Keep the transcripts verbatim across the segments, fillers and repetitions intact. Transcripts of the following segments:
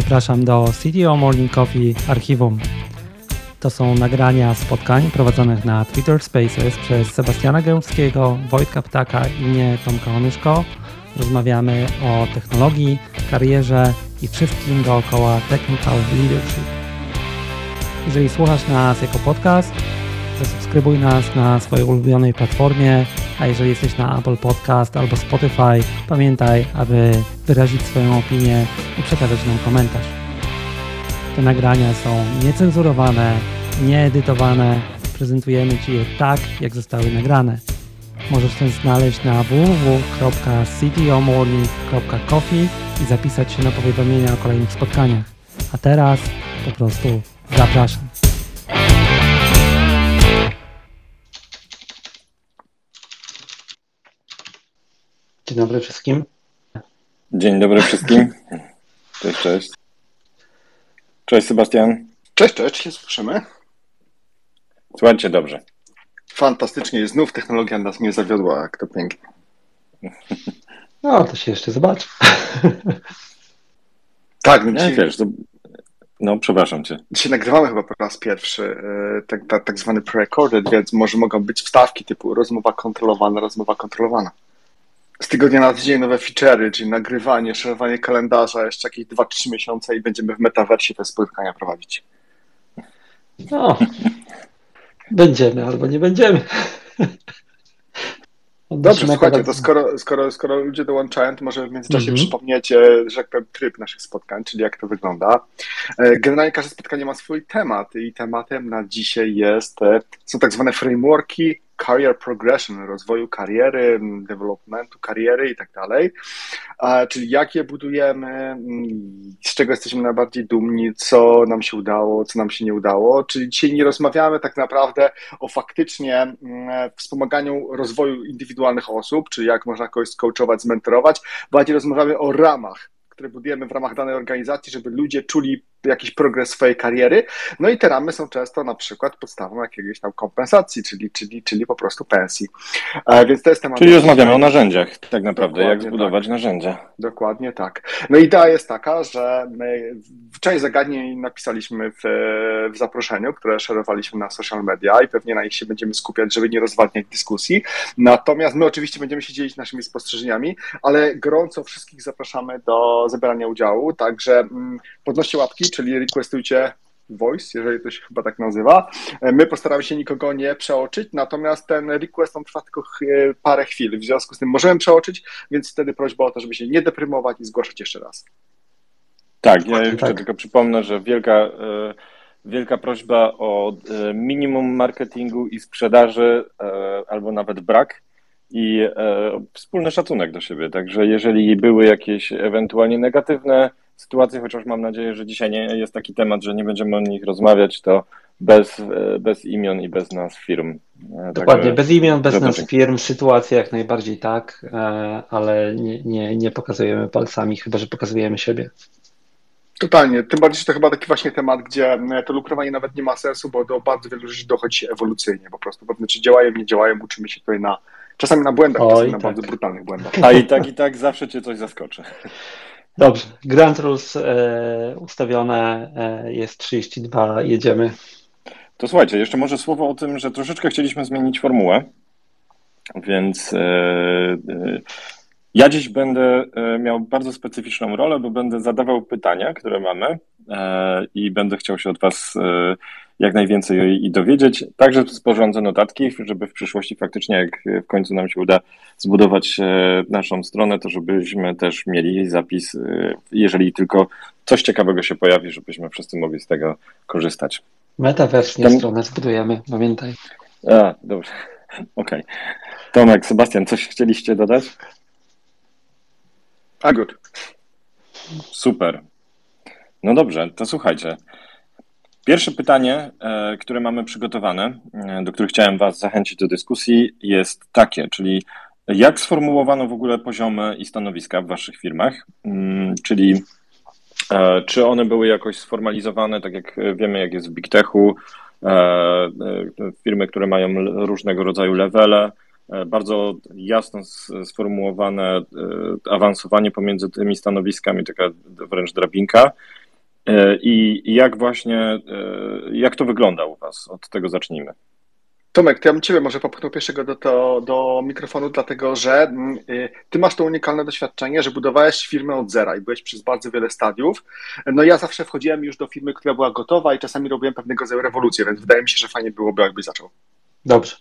Zapraszam do C T O Morning Coffee Archiwum. To są nagrania spotkań prowadzonych na Twitter Spaces przez Sebastiana Gębskiego, Wojtka Ptaka i mnie, Tomka Onyszko. Rozmawiamy o technologii, karierze i wszystkim dookoła technical leadership. Jeżeli słuchasz nas jako podcast, zasubskrybuj nas na swojej ulubionej platformie, a jeżeli jesteś na Apple Podcast albo Spotify, pamiętaj, aby wyrazić swoją opinię i przekazać nam komentarz. Te nagrania są niecenzurowane, nieedytowane, prezentujemy Ci je tak, jak zostały nagrane. Możesz też znaleźć na w w w kropka c t o morning kropka coffee i zapisać się na powiadomienia o kolejnych spotkaniach. A teraz po prostu zapraszam. Dzień dobry wszystkim. Dzień dobry wszystkim. Cześć, cześć. Cześć Sebastian. Cześć, cześć, się słyszymy. Słuchajcie, dobrze. Fantastycznie, znów technologia nas nie zawiodła, jak to pięknie. No, to się jeszcze zobaczy. Tak, no dzisiaj... wiesz, to... no przepraszam cię. Dzisiaj nagrywamy chyba po raz pierwszy tak, tak, tak zwany pre-recorded, więc może mogą być wstawki typu rozmowa kontrolowana, rozmowa kontrolowana. Z tygodnia na tydzień nowe feature'y, czyli nagrywanie, szerowanie kalendarza, jeszcze jakieś dwa trzy miesiące i będziemy w metaversie te spotkania prowadzić. No, będziemy albo nie będziemy. Dobrze, słuchajcie, to skoro, skoro, skoro ludzie dołączają, to może w międzyczasie mhm. przypomniecie, że jak powiem, tryb naszych spotkań, czyli jak to wygląda. Generalnie każde spotkanie ma swój temat i tematem na dzisiaj jest, są tak zwane frameworki, career progression, rozwoju kariery, developmentu kariery i tak dalej, czyli jak je budujemy, z czego jesteśmy najbardziej dumni, co nam się udało, co nam się nie udało, czyli dzisiaj nie rozmawiamy tak naprawdę o faktycznie wspomaganiu rozwoju indywidualnych osób, czyli jak można kogoś skoachować, zmentorować, bardziej rozmawiamy o ramach, które budujemy w ramach danej organizacji, żeby ludzie czuli jakiś progres swojej kariery. No i te ramy są często na przykład podstawą jakiejś tam kompensacji, czyli, czyli, czyli po prostu pensji. Więc to jest temat. Czyli rozmawiamy o narzędziach tak naprawdę, dokładnie jak zbudować tak. narzędzia. Dokładnie tak. No idea jest taka, że my część zagadnień napisaliśmy w, w zaproszeniu, które szerowaliśmy na social media i pewnie na nich się będziemy skupiać, żeby nie rozwadniać dyskusji. Natomiast my oczywiście będziemy się dzielić naszymi spostrzeżeniami, ale gorąco wszystkich zapraszamy do zabierania udziału, także mm, podnoście łapki, czyli requestujcie voice, jeżeli to się chyba tak nazywa. My postaramy się nikogo nie przeoczyć, natomiast ten request on trwa tylko parę chwil, w związku z tym możemy przeoczyć, więc wtedy prośba o to, żeby się nie deprymować i zgłaszać jeszcze raz. Tak, ja jeszcze tak. tylko przypomnę, że wielka, wielka prośba o minimum marketingu i sprzedaży, albo nawet brak, i wspólny szacunek do siebie, także jeżeli były jakieś ewentualnie negatywne sytuacje, chociaż mam nadzieję, że dzisiaj nie jest taki temat, że nie będziemy o nich rozmawiać, to bez, bez imion i bez nazw firm. Dokładnie, tak, bez imion, bez nazw firm, sytuacja jak najbardziej tak, ale nie, nie, nie pokazujemy palcami, chyba że pokazujemy siebie. Totalnie, tym bardziej, że to chyba taki właśnie temat, gdzie to lukrowanie nawet nie ma sensu, bo do bardzo wielu rzeczy dochodzi ewolucyjnie po prostu, bo znaczy działają, nie działają, uczymy się tutaj na czasami na błędach, o, czasami na tak. bardzo brutalnych błędach. A i tak, i tak zawsze cię coś zaskoczy. Dobrze, Grand Rules e, ustawione, e, jest trzydzieści dwa, jedziemy. To słuchajcie, jeszcze może słowo o tym, że troszeczkę chcieliśmy zmienić formułę, więc e, e, ja dziś będę miał bardzo specyficzną rolę, bo będę zadawał pytania, które mamy, e, i będę chciał się od was e, jak najwięcej i dowiedzieć. Także sporządzę notatki, żeby w przyszłości faktycznie, jak w końcu nam się uda zbudować naszą stronę, to żebyśmy też mieli zapis, jeżeli tylko coś ciekawego się pojawi, żebyśmy wszyscy mogli z tego korzystać. Metaverse Tam... stronę zbudujemy, pamiętaj. A, dobrze, okej. Okay. Tomek, Sebastian, coś chcieliście dodać? A, good. Super. No dobrze, to słuchajcie. Pierwsze pytanie, które mamy przygotowane, do których chciałem was zachęcić do dyskusji, jest takie, czyli jak sformułowano w ogóle poziomy i stanowiska w waszych firmach, czyli czy one były jakoś sformalizowane, tak jak wiemy, jak jest w Big Techu, firmy, które mają różnego rodzaju levele, bardzo jasno sformułowane awansowanie pomiędzy tymi stanowiskami, taka wręcz drabinka, I jak właśnie, jak to wygląda u was? Od tego zacznijmy. Tomek, to ja bym Ciebie może popchnął pierwszego do, to, do mikrofonu, dlatego że Ty masz to unikalne doświadczenie, że budowałeś firmę od zera i byłeś przez bardzo wiele stadiów. No ja zawsze wchodziłem już do firmy, która była gotowa i czasami robiłem pewnego rodzaju rewolucję, więc wydaje mi się, że fajnie byłoby, jakbyś zaczął. Dobrze.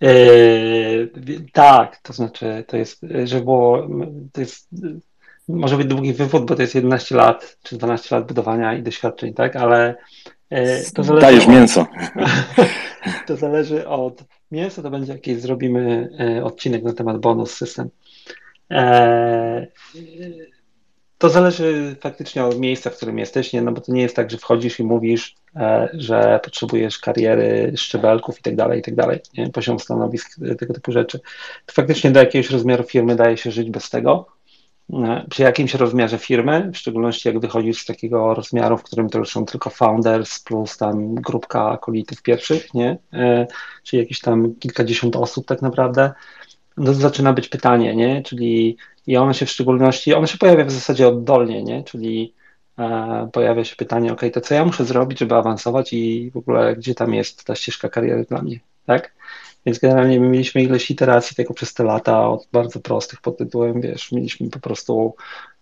Yy, tak, to znaczy to jest, że było, to jest, może być długi wywód, bo to jest jedenaście lat czy dwanaście lat budowania i doświadczeń, tak, ale to zależy. Dajesz od, mięso. To zależy od mięsa, to będzie jakiś zrobimy odcinek na temat bonus system. To zależy faktycznie od miejsca, w którym jesteś, nie? No bo to nie jest tak, że wchodzisz i mówisz, że potrzebujesz kariery, szczebelków i tak dalej, i tak dalej, nie? Poziom stanowisk, tego typu rzeczy. To faktycznie do jakiegoś rozmiaru firmy daje się żyć bez tego. Przy jakimś rozmiarze firmy, w szczególności jak wychodzisz z takiego rozmiaru, w którym to już są tylko founders plus tam grupka akolitów pierwszych, nie? Czyli jakieś tam kilkadziesiąt osób tak naprawdę, to zaczyna być pytanie, nie? Czyli i ono się w szczególności, ono się pojawia w zasadzie oddolnie, nie? Czyli e, pojawia się pytanie, okej, to co ja muszę zrobić, żeby awansować i w ogóle gdzie tam jest ta ścieżka kariery dla mnie, tak? Więc generalnie my mieliśmy ileś iteracji tego przez te lata od bardzo prostych pod tytułem, wiesz, mieliśmy po prostu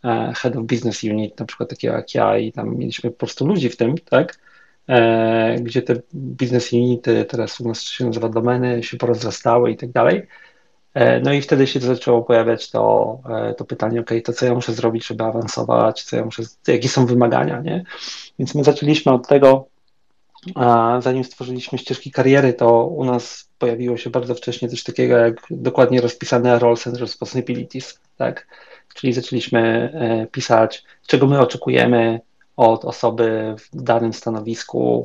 e, Head of Business Unit, na przykład takiego jak ja i tam mieliśmy po prostu ludzi w tym, tak? E, gdzie te business unity, teraz u nas się nazywa domeny, się porozrastały i tak dalej. No i wtedy się zaczęło pojawiać to, to pytanie, okej, okay, to co ja muszę zrobić, żeby awansować, co ja muszę, jakie są wymagania, nie? Więc my zaczęliśmy od tego, a zanim stworzyliśmy ścieżki kariery, to u nas pojawiło się bardzo wcześnie coś takiego jak dokładnie rozpisane roles and responsibilities, tak? Czyli zaczęliśmy pisać, czego my oczekujemy od osoby w danym stanowisku,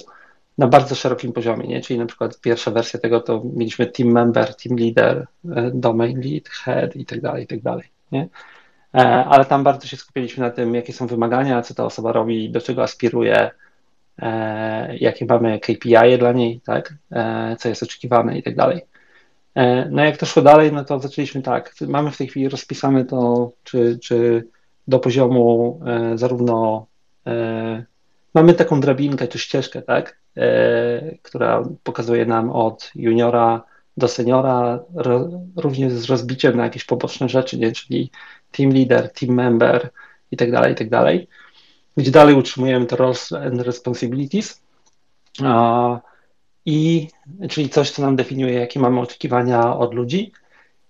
na bardzo szerokim poziomie, nie? Czyli na przykład pierwsza wersja tego to mieliśmy team member, team leader, domain lead, head i tak dalej, i tak dalej, nie? Ale tam bardzo się skupiliśmy na tym, jakie są wymagania, co ta osoba robi, do czego aspiruje, jakie mamy K P I dla niej, tak? Co jest oczekiwane i tak dalej. No jak to szło dalej, no to zaczęliśmy tak, mamy w tej chwili rozpisane to, czy, czy do poziomu zarówno mamy taką drabinkę czy ścieżkę, tak? Która pokazuje nam od juniora do seniora, ro, również z rozbiciem na jakieś poboczne rzeczy, nie? Czyli team leader, team member i tak dalej, i tak dalej. Gdzie dalej utrzymujemy te roles and responsibilities, a, i, czyli coś, co nam definiuje, jakie mamy oczekiwania od ludzi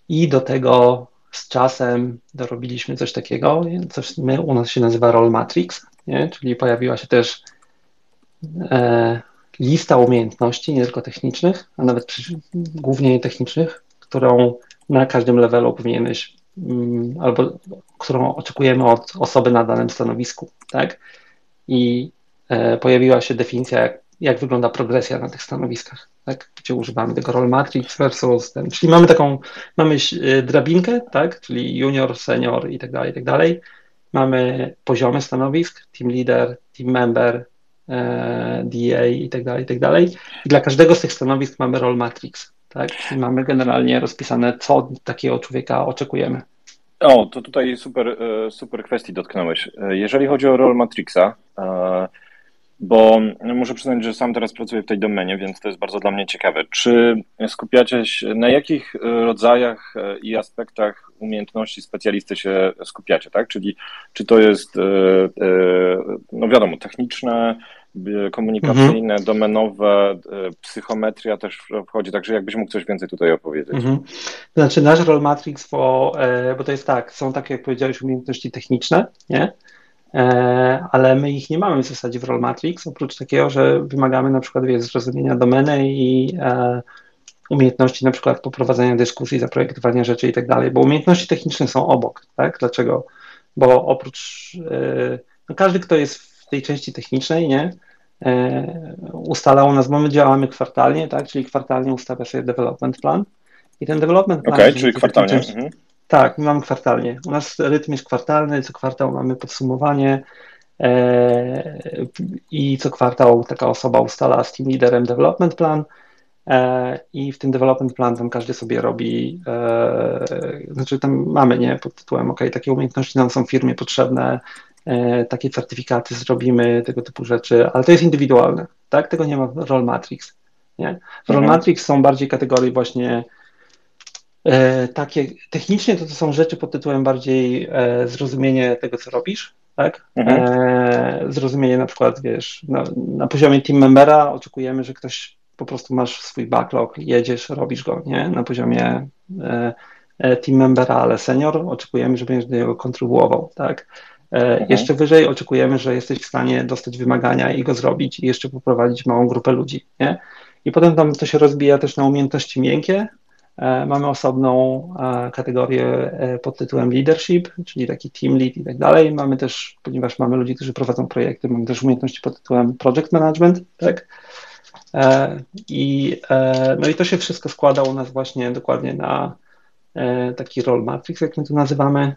i do tego z czasem dorobiliśmy coś takiego, coś my, u nas się nazywa role matrix, nie? Czyli pojawiła się też e, lista umiejętności, nie tylko technicznych, a nawet przy, głównie technicznych, którą na każdym levelu powinieneś, mm, albo którą oczekujemy od osoby na danym stanowisku, tak? I e, pojawiła się definicja, jak, jak wygląda progresja na tych stanowiskach, tak? Gdzie używamy tego role matrix versus ten, czyli mamy taką, mamy drabinkę, tak? Czyli junior, senior i tak dalej, i tak dalej. Mamy poziomy stanowisk, team leader, team member, D A i tak dalej, i tak dalej. I dla każdego z tych stanowisk mamy role matrix, tak? Czyli mamy generalnie rozpisane, co od takiego człowieka oczekujemy. O, to tutaj super, super kwestii dotknąłeś. Jeżeli chodzi o role matrixa, bo muszę przyznać, że sam teraz pracuję w tej domenie, więc to jest bardzo dla mnie ciekawe. Czy skupiacie się, na jakich rodzajach i aspektach umiejętności specjalisty się skupiacie, tak? Czyli czy to jest, no wiadomo, techniczne, komunikacyjne, mhm. domenowe, psychometria też wchodzi, także jakbyś mógł coś więcej tutaj opowiedzieć. Mhm. To znaczy nasz role matrix, bo, bo to jest tak, są takie, jak powiedziałeś, umiejętności techniczne, nie? Ale my ich nie mamy w zasadzie w role matrix, oprócz takiego, że wymagamy na przykład wie, zrozumienia domeny i e, umiejętności na przykład poprowadzenia dyskusji, zaprojektowania rzeczy i tak dalej, bo umiejętności techniczne są obok, tak? Dlaczego? Bo oprócz, e, no każdy, kto jest w tej części technicznej, nie, e, ustala u nas, bo my działamy kwartalnie, tak? Czyli kwartalnie ustawia sobie development plan i ten development plan... Okej, okay, czyli kwartalnie. Tak, my mamy kwartalnie. U nas rytm jest kwartalny, co kwartał mamy podsumowanie e, i co kwartał taka osoba ustala z team liderem development plan e, i w tym development plan tam każdy sobie robi, e, znaczy tam mamy, nie, pod tytułem, ok, takie umiejętności nam są w firmie potrzebne, takie certyfikaty zrobimy, tego typu rzeczy, ale to jest indywidualne, tak? Tego nie ma w Role Matrix, nie? W Role Matrix są bardziej kategorie właśnie e, takie, technicznie to, to są rzeczy pod tytułem bardziej e, zrozumienie tego, co robisz, tak? E, zrozumienie na przykład, wiesz, na, na poziomie team membera oczekujemy, że ktoś po prostu masz swój backlog, jedziesz, robisz go, nie? Na poziomie e, team membera, ale senior oczekujemy, że będziesz do niego kontrybuował, tak? Mhm. Jeszcze wyżej oczekujemy, że jesteś w stanie dostać wymagania i go zrobić i jeszcze poprowadzić małą grupę ludzi, nie? I potem tam to się rozbija też na umiejętności miękkie. E, mamy osobną e, kategorię e, pod tytułem leadership, czyli taki team lead i tak dalej. Mamy też, ponieważ mamy ludzi, którzy prowadzą projekty, mamy też umiejętności pod tytułem project management, tak? E, i, e, no i to się wszystko składa u nas właśnie dokładnie na e, taki role matrix, jak my to nazywamy.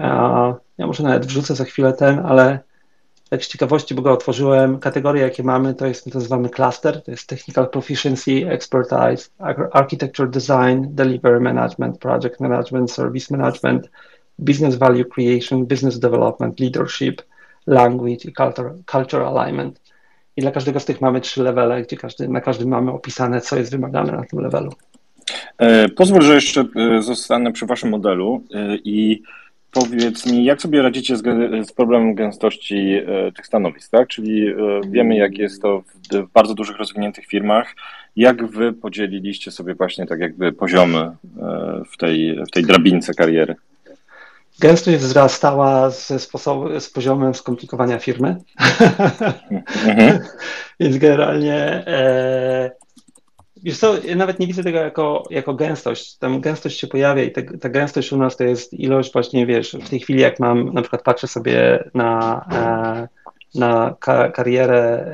A ja może nawet wrzucę za chwilę ten, ale tak z ciekawości, bo go otworzyłem, kategorie jakie mamy, to jest, my to nazywamy cluster, to jest technical proficiency, expertise, architecture design, delivery management, project management, service management, business value creation, business development, leadership, language i culture, culture alignment. I dla każdego z tych mamy trzy levele, gdzie każdy, na każdym mamy opisane, co jest wymagane na tym levelu. Pozwól, że jeszcze zostanę przy waszym modelu i powiedz mi, jak sobie radzicie z, z problemem gęstości e, tych stanowisk, tak? Czyli e, wiemy, jak jest to w, w bardzo dużych, rozwiniętych firmach. Jak wy podzieliliście sobie właśnie tak jakby poziomy e, w, tej, w tej drabince kariery? Gęstość wzrastała ze sposobu, z poziomem skomplikowania firmy. Mhm. Więc generalnie... E, Wiesz co, ja nawet nie widzę tego jako, jako gęstość. Tam gęstość się pojawia i te, ta gęstość u nas to jest ilość właśnie, wiesz, w tej chwili jak mam, na przykład patrzę sobie na, na karierę,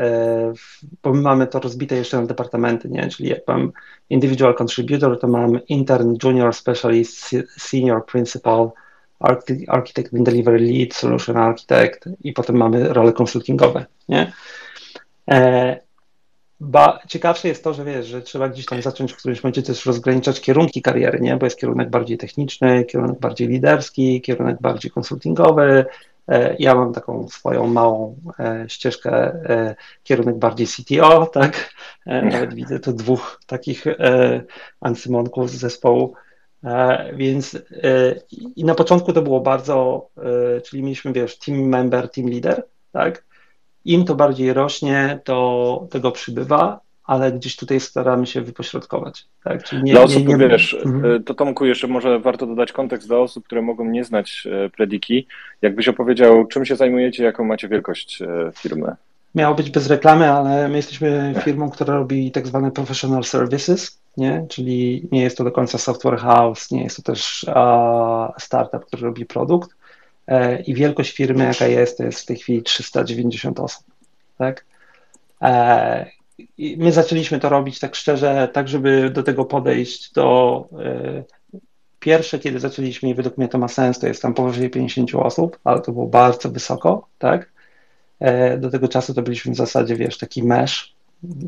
bo my mamy to rozbite jeszcze na departamenty, nie? Czyli jak mam individual contributor, to mam intern, junior, specialist, senior, principal, architect and delivery lead, solution architect i potem mamy role konsultingowe, nie? Ba, ciekawsze jest to, że wiesz, że trzeba gdzieś tam zacząć w którymś momencie też rozgraniczać kierunki kariery, nie? Bo jest kierunek bardziej techniczny, kierunek bardziej liderski, kierunek bardziej konsultingowy. E, ja mam taką swoją małą e, ścieżkę, e, kierunek bardziej C T O, tak? E, nawet widzę tu dwóch takich e, ancymonków z zespołu. E, więc e, i na początku to było bardzo, e, czyli mieliśmy, wiesz, team member, team leader, tak? Im to bardziej rośnie, to tego przybywa, ale gdzieś tutaj staramy się wypośrodkować. Tak? Czyli nie, dla osób, nie, nie... wiesz, mhm. to Tomku, jeszcze może warto dodać kontekst dla osób, które mogą nie znać Prediki. Jakbyś opowiedział, czym się zajmujecie, jaką macie wielkość firmy? Miało być bez reklamy, ale my jesteśmy firmą, która robi tak zwane professional services, nie? Czyli nie jest to do końca software house, nie jest to też a, startup, który robi produkt. I wielkość firmy, jaka jest, to jest w tej chwili trzysta dziewięćdziesiąt osób, tak? I my zaczęliśmy to robić tak szczerze, tak żeby do tego podejść, do pierwsze, kiedy zaczęliśmy i według mnie to ma sens, to jest tam powyżej pięćdziesiąt osób, ale to było bardzo wysoko, tak? Do tego czasu to byliśmy w zasadzie, wiesz, taki mesh,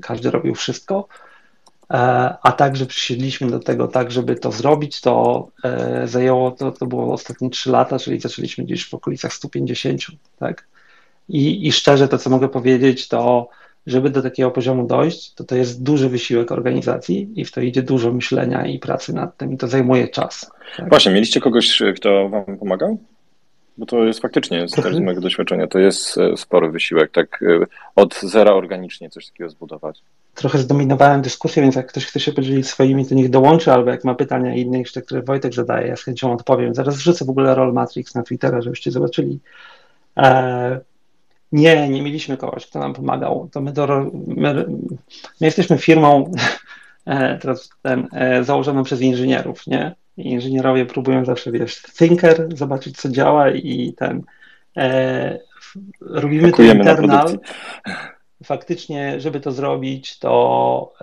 każdy robił wszystko. A także przysiedliśmy do tego tak, żeby to zrobić, to e, zajęło, to, to było ostatnie trzy lata, czyli zaczęliśmy gdzieś w okolicach sto pięćdziesiąt, tak? I, i szczerze to, co mogę powiedzieć, to żeby do takiego poziomu dojść, to to jest duży wysiłek organizacji i w to idzie dużo myślenia i pracy nad tym i to zajmuje czas. Tak? Właśnie, mieliście kogoś, kto wam pomagał? Bo to jest faktycznie, z mhm. mojego doświadczenia, to jest spory wysiłek, tak od zera organicznie coś takiego zbudować. Trochę zdominowałem dyskusję, więc jak ktoś chce się podzielić swoimi, to niech dołączy, albo jak ma pytania inne jeszcze, które Wojtek zadaje, ja z chęcią odpowiem. Zaraz wrzucę w ogóle Role Matrix na Twittera, żebyście zobaczyli. Eee, nie, nie mieliśmy kogoś, kto nam pomagał. To my, do, my, my jesteśmy firmą e, teraz ten, e, założoną przez inżynierów, nie? Inżynierowie próbują zawsze, wiesz, thinker, zobaczyć, co działa i ten... E, robimy Fakujemy to internal... Faktycznie, żeby to zrobić, to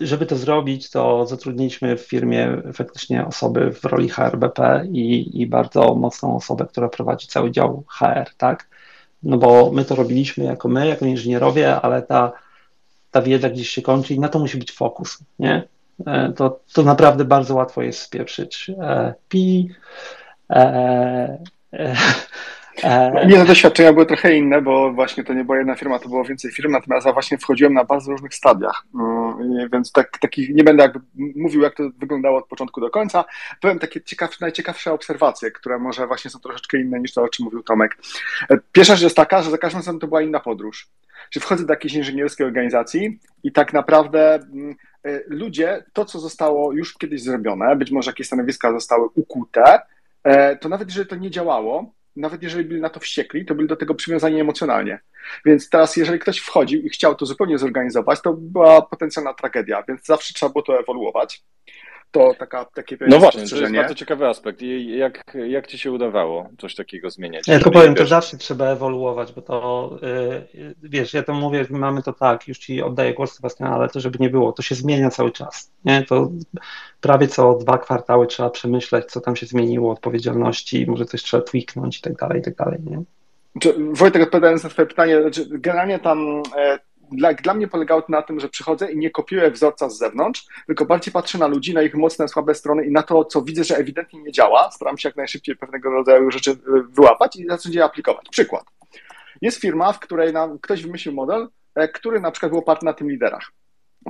żeby to zrobić, to zatrudniliśmy w firmie faktycznie osoby w roli H R B P i, i bardzo mocną osobę, która prowadzi cały dział H R, tak? No bo my to robiliśmy jako my, jako inżynierowie, ale ta, ta wiedza gdzieś się kończy i na to musi być fokus, nie? To, to naprawdę bardzo łatwo jest spieprzyć pi, e, e, Nie, no doświadczenia były trochę inne, bo właśnie to nie była jedna firma, to było więcej firm, natomiast ja właśnie wchodziłem na bardzo różnych stadiach, więc tak, taki, nie będę jakby mówił, jak to wyglądało od początku do końca. Powiem takie ciekawsze, najciekawsze obserwacje, które może właśnie są troszeczkę inne niż to, o czym mówił Tomek. Pierwsza rzecz jest taka, że za każdym razem to była inna podróż. Że wchodzę do jakiejś inżynierskiej organizacji i tak naprawdę ludzie, to co zostało już kiedyś zrobione, być może jakieś stanowiska zostały ukute, to nawet jeżeli to nie działało, nawet jeżeli byli na to wściekli, to byli do tego przywiązani emocjonalnie. Więc teraz, jeżeli ktoś wchodził i chciał to zupełnie zorganizować, to była potencjalna tragedia, więc zawsze trzeba było to ewoluować. To taka, takie no właśnie, to jest bardzo ciekawy aspekt. I jak, jak ci się udawało coś takiego zmieniać? Ja tylko powiem, to zawsze trzeba ewoluować, bo to, yy, wiesz, ja to mówię, mamy to tak, już ci oddaję głos, Sebastian, ale to żeby nie było, to się zmienia cały czas, nie? To prawie co dwa kwartały trzeba przemyśleć, co tam się zmieniło, odpowiedzialności, może coś trzeba tweaknąć i tak dalej, i tak dalej, nie? Czy, Wojtek, odpowiadając na twoje pytanie, znaczy generalnie tam... E, Dla, dla mnie polegało to na tym, że przychodzę i nie kopiuję wzorca z zewnątrz, tylko bardziej patrzę na ludzi, na ich mocne, słabe strony i na to, co widzę, że ewidentnie nie działa. Staram się jak najszybciej pewnego rodzaju rzeczy wyłapać i zacząć je aplikować. Przykład. Jest firma, w której nam ktoś wymyślił model, który na przykład był oparty na tym liderach.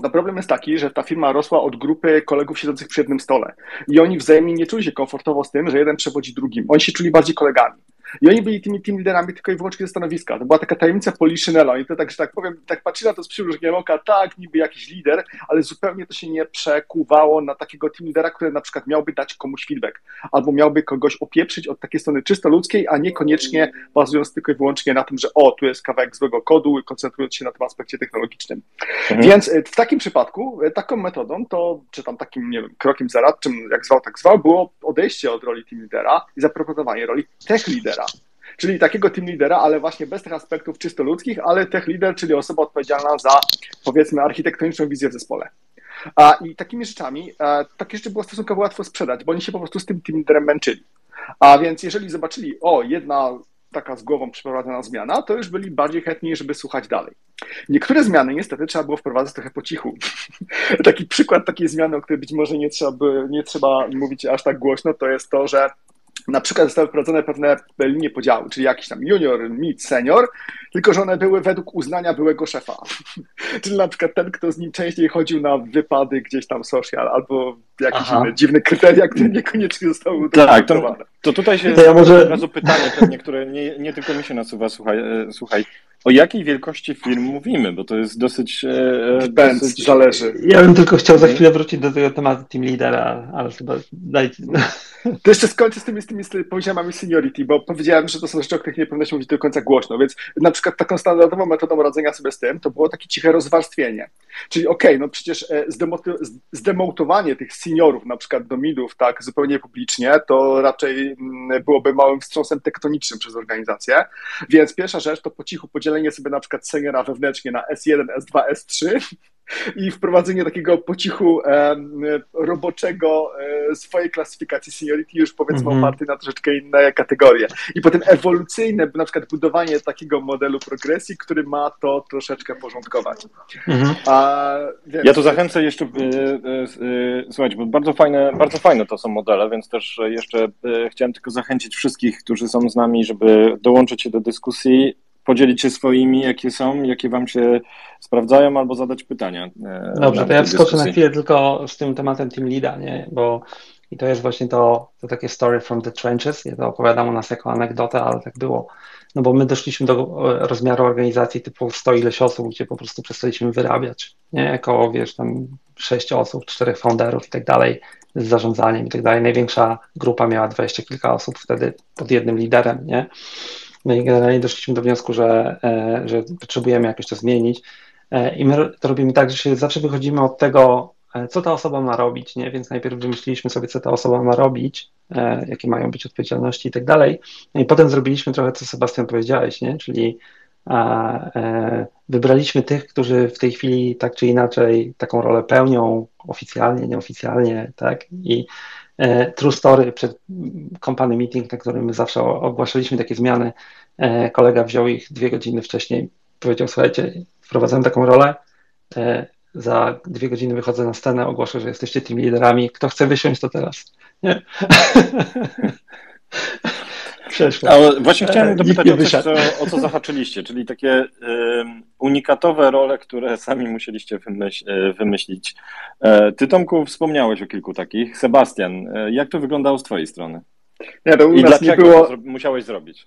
No problem jest taki, że ta firma rosła od grupy kolegów siedzących przy jednym stole i oni wzajemnie nie czuli się komfortowo z tym, że jeden przewodzi drugim. Oni się czuli bardziej kolegami. I oni byli tymi team liderami tylko i wyłącznie ze stanowiska. To była taka tajemnica poliszynela. I to tak, że tak powiem, tak patrzyli na to z przymrużeniem oka, tak, niby jakiś lider, ale zupełnie to się nie przekuwało na takiego team lidera, który na przykład miałby dać komuś feedback, albo miałby kogoś opieprzyć od takiej strony czysto ludzkiej, a niekoniecznie bazując tylko i wyłącznie na tym, że o, tu jest kawałek złego kodu i koncentrując się na tym aspekcie technologicznym. Mhm. Więc w takim przypadku, taką metodą, to czy tam takim, nie wiem, krokiem zaradczym, jak zwał, tak zwał, było odejście od roli team lidera i zaproponowanie roli tech lidera. Czyli takiego team lidera, ale właśnie bez tych aspektów czysto ludzkich, ale tech lider, czyli osoba odpowiedzialna za, powiedzmy, architektoniczną wizję w zespole. A, I takimi rzeczami, a, takie rzeczy było stosunkowo łatwo sprzedać, bo oni się po prostu z tym team liderem męczyli. A więc jeżeli zobaczyli, o, jedna taka z głową przeprowadzona zmiana, to już byli bardziej chętni, żeby słuchać dalej. Niektóre zmiany niestety trzeba było wprowadzać trochę po cichu. Taki przykład takiej zmiany, o której być może nie trzeba, by, nie trzeba mówić aż tak głośno, to jest to, że na przykład zostały wprowadzone pewne linie podziału, czyli jakiś tam junior, mid, senior, tylko że one były według uznania byłego szefa. Czyli na przykład ten, kto z nim częściej chodził na wypady gdzieś tam social, albo jakieś Aha. inne dziwne kryteria, które niekoniecznie zostały udokumentowane. Tak, to, to tutaj się to ja może... od razu pytanie pewnie, które nie, nie tylko mi się nasuwa, słuchaj, e, słuchaj, o jakiej wielkości firm mówimy, bo to jest dosyć... E, Depends, dosyć... zależy. Ja bym tylko chciał za chwilę wrócić do tego tematu team lidera, ale chyba dajcie... To jeszcze skończę z tymi, z tymi, z tymi poziomami seniority, bo powiedziałem, że to są rzeczy, o których nie powinno się mówić do końca głośno, więc na przykład taką standardową metodą radzenia sobie z tym to było takie ciche rozwarstwienie. Czyli okej, okay, no przecież zdemot- zdemontowanie tych seniorów, na przykład do midów, tak zupełnie publicznie, to raczej byłoby małym wstrząsem tektonicznym przez organizację, więc pierwsza rzecz to po cichu podzielenie sobie na przykład seniora wewnętrznie na S jeden, S dwa, S trzy, i wprowadzenie takiego po cichu e, roboczego e, swojej klasyfikacji seniority już powiedzmy mm-hmm. opartej na troszeczkę inne kategorie. I potem ewolucyjne, na przykład budowanie takiego modelu progresji, który ma to troszeczkę porządkować. Mm-hmm. A, więc... Ja tu zachęcę jeszcze, e, e, e, słuchajcie, bo bardzo fajne, bardzo fajne to są modele, więc też jeszcze e, chciałem tylko zachęcić wszystkich, którzy są z nami, żeby dołączyć się do dyskusji, podzielić się swoimi, jakie są, jakie wam się sprawdzają, albo zadać pytania. Dobrze, to ja wskoczę na chwilę tylko z tym tematem team leada, nie? Bo i to jest właśnie to, to takie story from the trenches, ja to opowiadam u nas jako anegdotę, ale tak było, no bo my doszliśmy do rozmiaru organizacji typu sto ileś osób, gdzie po prostu przestaliśmy wyrabiać, nie? Około, wiesz, tam sześć osób, czterech founderów i tak dalej, z zarządzaniem i tak dalej, największa grupa miała dwadzieścia kilka osób wtedy pod jednym liderem, nie? No i generalnie doszliśmy do wniosku, że, że potrzebujemy jakoś to zmienić i my to robimy tak, że się zawsze wychodzimy od tego, co ta osoba ma robić, nie? Więc najpierw wymyśliliśmy sobie, co ta osoba ma robić, jakie mają być odpowiedzialności i tak dalej. No i potem zrobiliśmy trochę, co Sebastian powiedziałeś, nie? Czyli a, e, wybraliśmy tych, którzy w tej chwili tak czy inaczej taką rolę pełnią oficjalnie, nieoficjalnie, tak? I True Story przed company meeting, na którym my zawsze ogłaszaliśmy takie zmiany, kolega wziął ich dwie godziny wcześniej, powiedział, słuchajcie, wprowadzam taką rolę, za dwie godziny wychodzę na scenę, ogłoszę, że jesteście tymi liderami, kto chce wysiąść, to teraz. Nie? przeszło. A właśnie chciałem dopytać o, coś, co, o co zahaczyliście, czyli takie um, unikatowe role, które sami musieliście wymyśl, wymyślić. Ty, Tomku, wspomniałeś o kilku takich. Sebastian, jak to wyglądało z twojej strony? Nie, to u I nas dlaczego nie było... to musiałeś zrobić?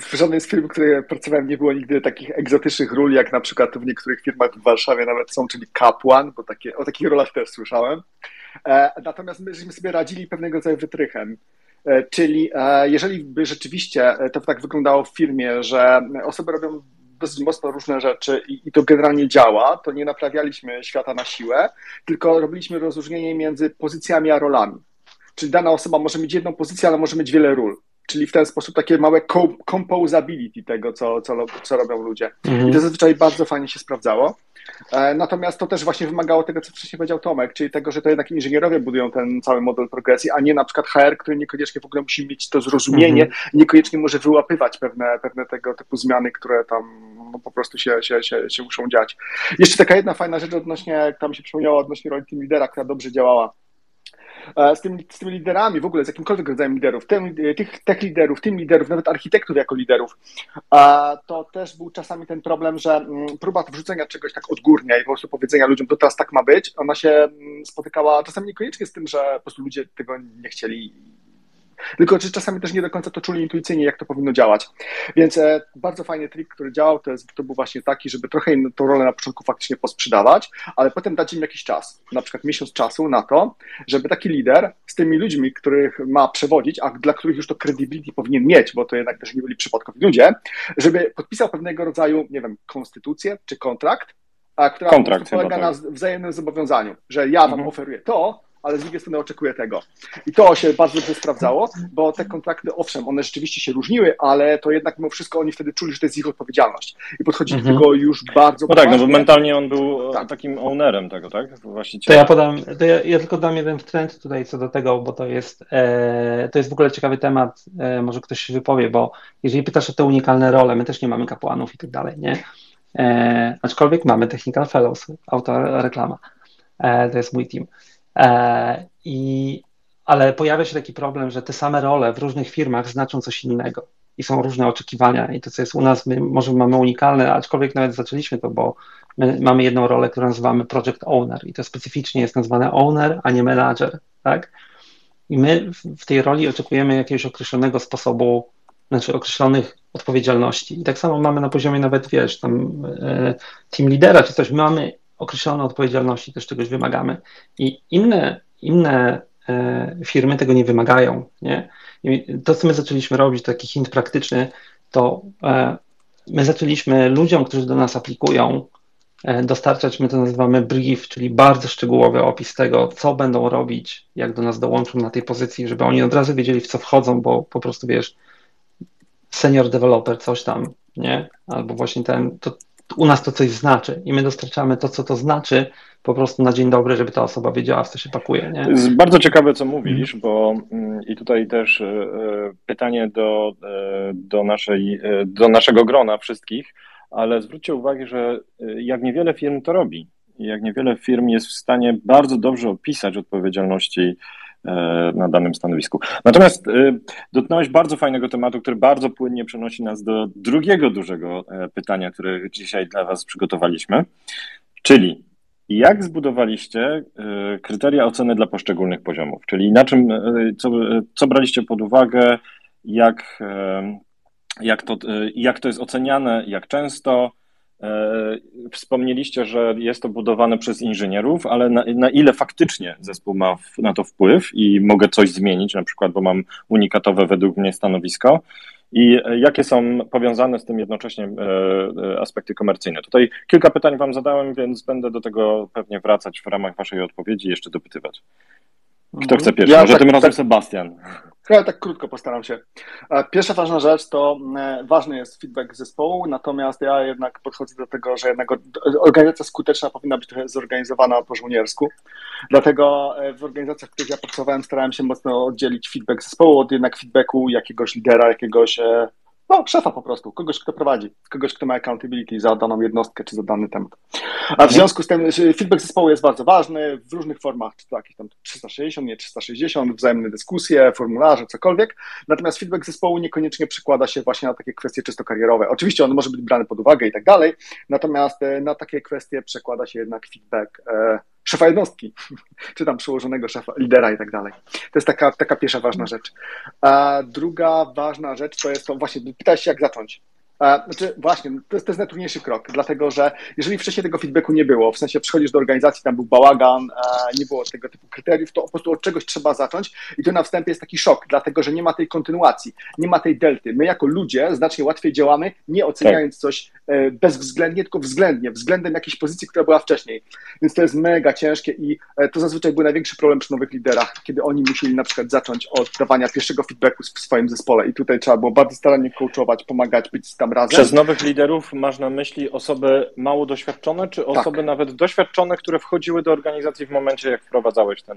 W żadnej z firm, w której pracowałem, nie było nigdy takich egzotycznych ról, jak na przykład w niektórych firmach w Warszawie nawet są, czyli kapłan, bo takie, o takich rolach też słyszałem. Natomiast my żeśmy sobie radzili pewnego rodzaju wytrychem. Czyli jeżeli by rzeczywiście to tak wyglądało w firmie, że osoby robią dosyć mocno różne rzeczy i, i to generalnie działa, to nie naprawialiśmy świata na siłę, tylko robiliśmy rozróżnienie między pozycjami a rolami. Czyli dana osoba może mieć jedną pozycję, ale może mieć wiele ról. Czyli w ten sposób takie małe composability tego, co, co, co robią ludzie. Mhm. I to zazwyczaj bardzo fajnie się sprawdzało. Natomiast to też właśnie wymagało tego, co wcześniej powiedział Tomek, czyli tego, że to jednak inżynierowie budują ten cały model progresji, a nie na przykład H R, który niekoniecznie w ogóle musi mieć to zrozumienie, mhm. niekoniecznie może wyłapywać pewne, pewne tego typu zmiany, które tam no, po prostu się, się, się, się muszą dziać. Jeszcze taka jedna fajna rzecz odnośnie, jak tam się przypomniało, odnośnie roli team lidera, która dobrze działała. Z, tym, z tymi liderami, w ogóle z jakimkolwiek rodzajem liderów, tym, tych tech liderów, tym liderów, nawet architektów jako liderów, to też był czasami ten problem, że próba wrzucenia czegoś tak odgórnie i po prostu powiedzenia ludziom, to teraz tak ma być, ona się spotykała czasami niekoniecznie z tym, że po prostu ludzie tego nie chcieli, tylko czy czasami też nie do końca to czuli intuicyjnie, jak to powinno działać. Więc bardzo fajny trik, który działał, to, jest, to był właśnie taki, żeby trochę im tą rolę na początku faktycznie posprzedawać, ale potem dać im jakiś czas, na przykład miesiąc czasu na to, żeby taki lider z tymi ludźmi, których ma przewodzić, a dla których już to credibility powinien mieć, bo to jednak też nie byli przypadkowi ludzie, żeby podpisał pewnego rodzaju, nie wiem, konstytucję czy kontrakt, a która kontrakt, polega na wzajemnym zobowiązaniu, że ja wam mhm. oferuję to, ale z drugiej strony oczekuję tego. I to się bardzo dobrze sprawdzało, bo te kontrakty, owszem, one rzeczywiście się różniły, ale to jednak mimo wszystko oni wtedy czuli, że to jest ich odpowiedzialność. I podchodzili do mhm. tego już bardzo... No tak, no bo mentalnie on był tak. takim ownerem tego, tak? Właścicielem. To ja podam, to ja, ja tylko dam jeden wtręt tutaj co do tego, bo to jest, e, to jest w ogóle ciekawy temat, e, może ktoś się wypowie, bo jeżeli pytasz o te unikalne role, my też nie mamy kapłanów i tak dalej, nie? E, aczkolwiek mamy Technical Fellows, autoreklama. E, to jest mój team. I, ale pojawia się taki problem, że te same role w różnych firmach znaczą coś innego i są różne oczekiwania i to, co jest u nas, my może mamy unikalne, aczkolwiek nawet zaczęliśmy to, bo my mamy jedną rolę, którą nazywamy project owner i to specyficznie jest nazwane owner, a nie manager, tak? I my w tej roli oczekujemy jakiegoś określonego sposobu, znaczy określonych odpowiedzialności i tak samo mamy na poziomie nawet, wiesz, tam team lidera czy coś, mamy określone odpowiedzialności, też czegoś wymagamy i inne, inne e, firmy tego nie wymagają, nie? I to, co my zaczęliśmy robić, taki hint praktyczny, to e, my zaczęliśmy ludziom, którzy do nas aplikują, e, dostarczać, my to nazywamy brief, czyli bardzo szczegółowy opis tego, co będą robić, jak do nas dołączą na tej pozycji, żeby oni od razu wiedzieli, w co wchodzą, bo po prostu, wiesz, senior developer, coś tam, nie? Albo właśnie ten, to, u nas to coś znaczy i my dostarczamy to, co to znaczy, po prostu na dzień dobry, żeby ta osoba wiedziała, w co się pakuje. Nie? To jest bardzo ciekawe, co mówisz, bo i tutaj też pytanie do, do, naszej, do naszego grona wszystkich, ale zwróćcie uwagę, że jak niewiele firm to robi, jak niewiele firm jest w stanie bardzo dobrze opisać odpowiedzialności na danym stanowisku. Natomiast dotknąłeś bardzo fajnego tematu, który bardzo płynnie przenosi nas do drugiego dużego pytania, które dzisiaj dla was przygotowaliśmy, czyli jak zbudowaliście kryteria oceny dla poszczególnych poziomów, czyli na czym, co, co braliście pod uwagę, jak, jak, to, jak to jest oceniane, jak często. Wspomnieliście, że jest to budowane przez inżynierów, ale na, na ile faktycznie zespół ma w, na to wpływ i mogę coś zmienić, na przykład, bo mam unikatowe według mnie stanowisko i jakie są powiązane z tym jednocześnie e, aspekty komercyjne. Tutaj kilka pytań wam zadałem, więc będę do tego pewnie wracać w ramach waszej odpowiedzi i jeszcze dopytywać. Kto chce pierwszy? Ja Może tak, tym razem tak, Sebastian. Ja tak krótko postaram się. Pierwsza ważna rzecz to ważny jest feedback zespołu, natomiast ja jednak podchodzę do tego, że jednak organizacja skuteczna powinna być trochę zorganizowana po żołniersku. Dlatego w organizacjach, w których ja pracowałem, starałem się mocno oddzielić feedback zespołu od jednak feedbacku jakiegoś lidera, jakiegoś No, szefa po prostu, kogoś, kto prowadzi, kogoś, kto ma accountability za daną jednostkę czy za dany temat. A w związku z tym feedback zespołu jest bardzo ważny w różnych formach, czy to jakieś tam trzysta sześćdziesiąt, nie trzysta sześćdziesiąt, wzajemne dyskusje, formularze, cokolwiek. Natomiast feedback zespołu niekoniecznie przekłada się właśnie na takie kwestie czysto karierowe. Oczywiście on może być brany pod uwagę i tak dalej, natomiast na takie kwestie przekłada się jednak feedback e, szefa jednostki, czy tam przełożonego szefa, lidera i tak dalej. To jest taka, taka pierwsza ważna rzecz. A druga ważna rzecz to jest to właśnie, pytałeś się jak zacząć. A, znaczy właśnie, to jest, to jest najtrudniejszy krok, dlatego że jeżeli wcześniej tego feedbacku nie było, w sensie przychodzisz do organizacji, tam był bałagan, e, nie było tego typu kryteriów, to po prostu od czegoś trzeba zacząć i to na wstępie jest taki szok, dlatego że nie ma tej kontynuacji, nie ma tej delty. My jako ludzie znacznie łatwiej działamy, nie oceniając tak. coś e, bezwzględnie, tylko względnie, względem jakiejś pozycji, która była wcześniej. Więc to jest mega ciężkie i e, to zazwyczaj był największy problem przy nowych liderach, kiedy oni musieli na przykład zacząć od dawania pierwszego feedbacku w swoim zespole i tutaj trzeba było bardzo starannie coachować, pomagać, być z razem. Przez nowych liderów masz na myśli osoby mało doświadczone, czy tak. osoby nawet doświadczone, które wchodziły do organizacji w momencie, jak wprowadzałeś tę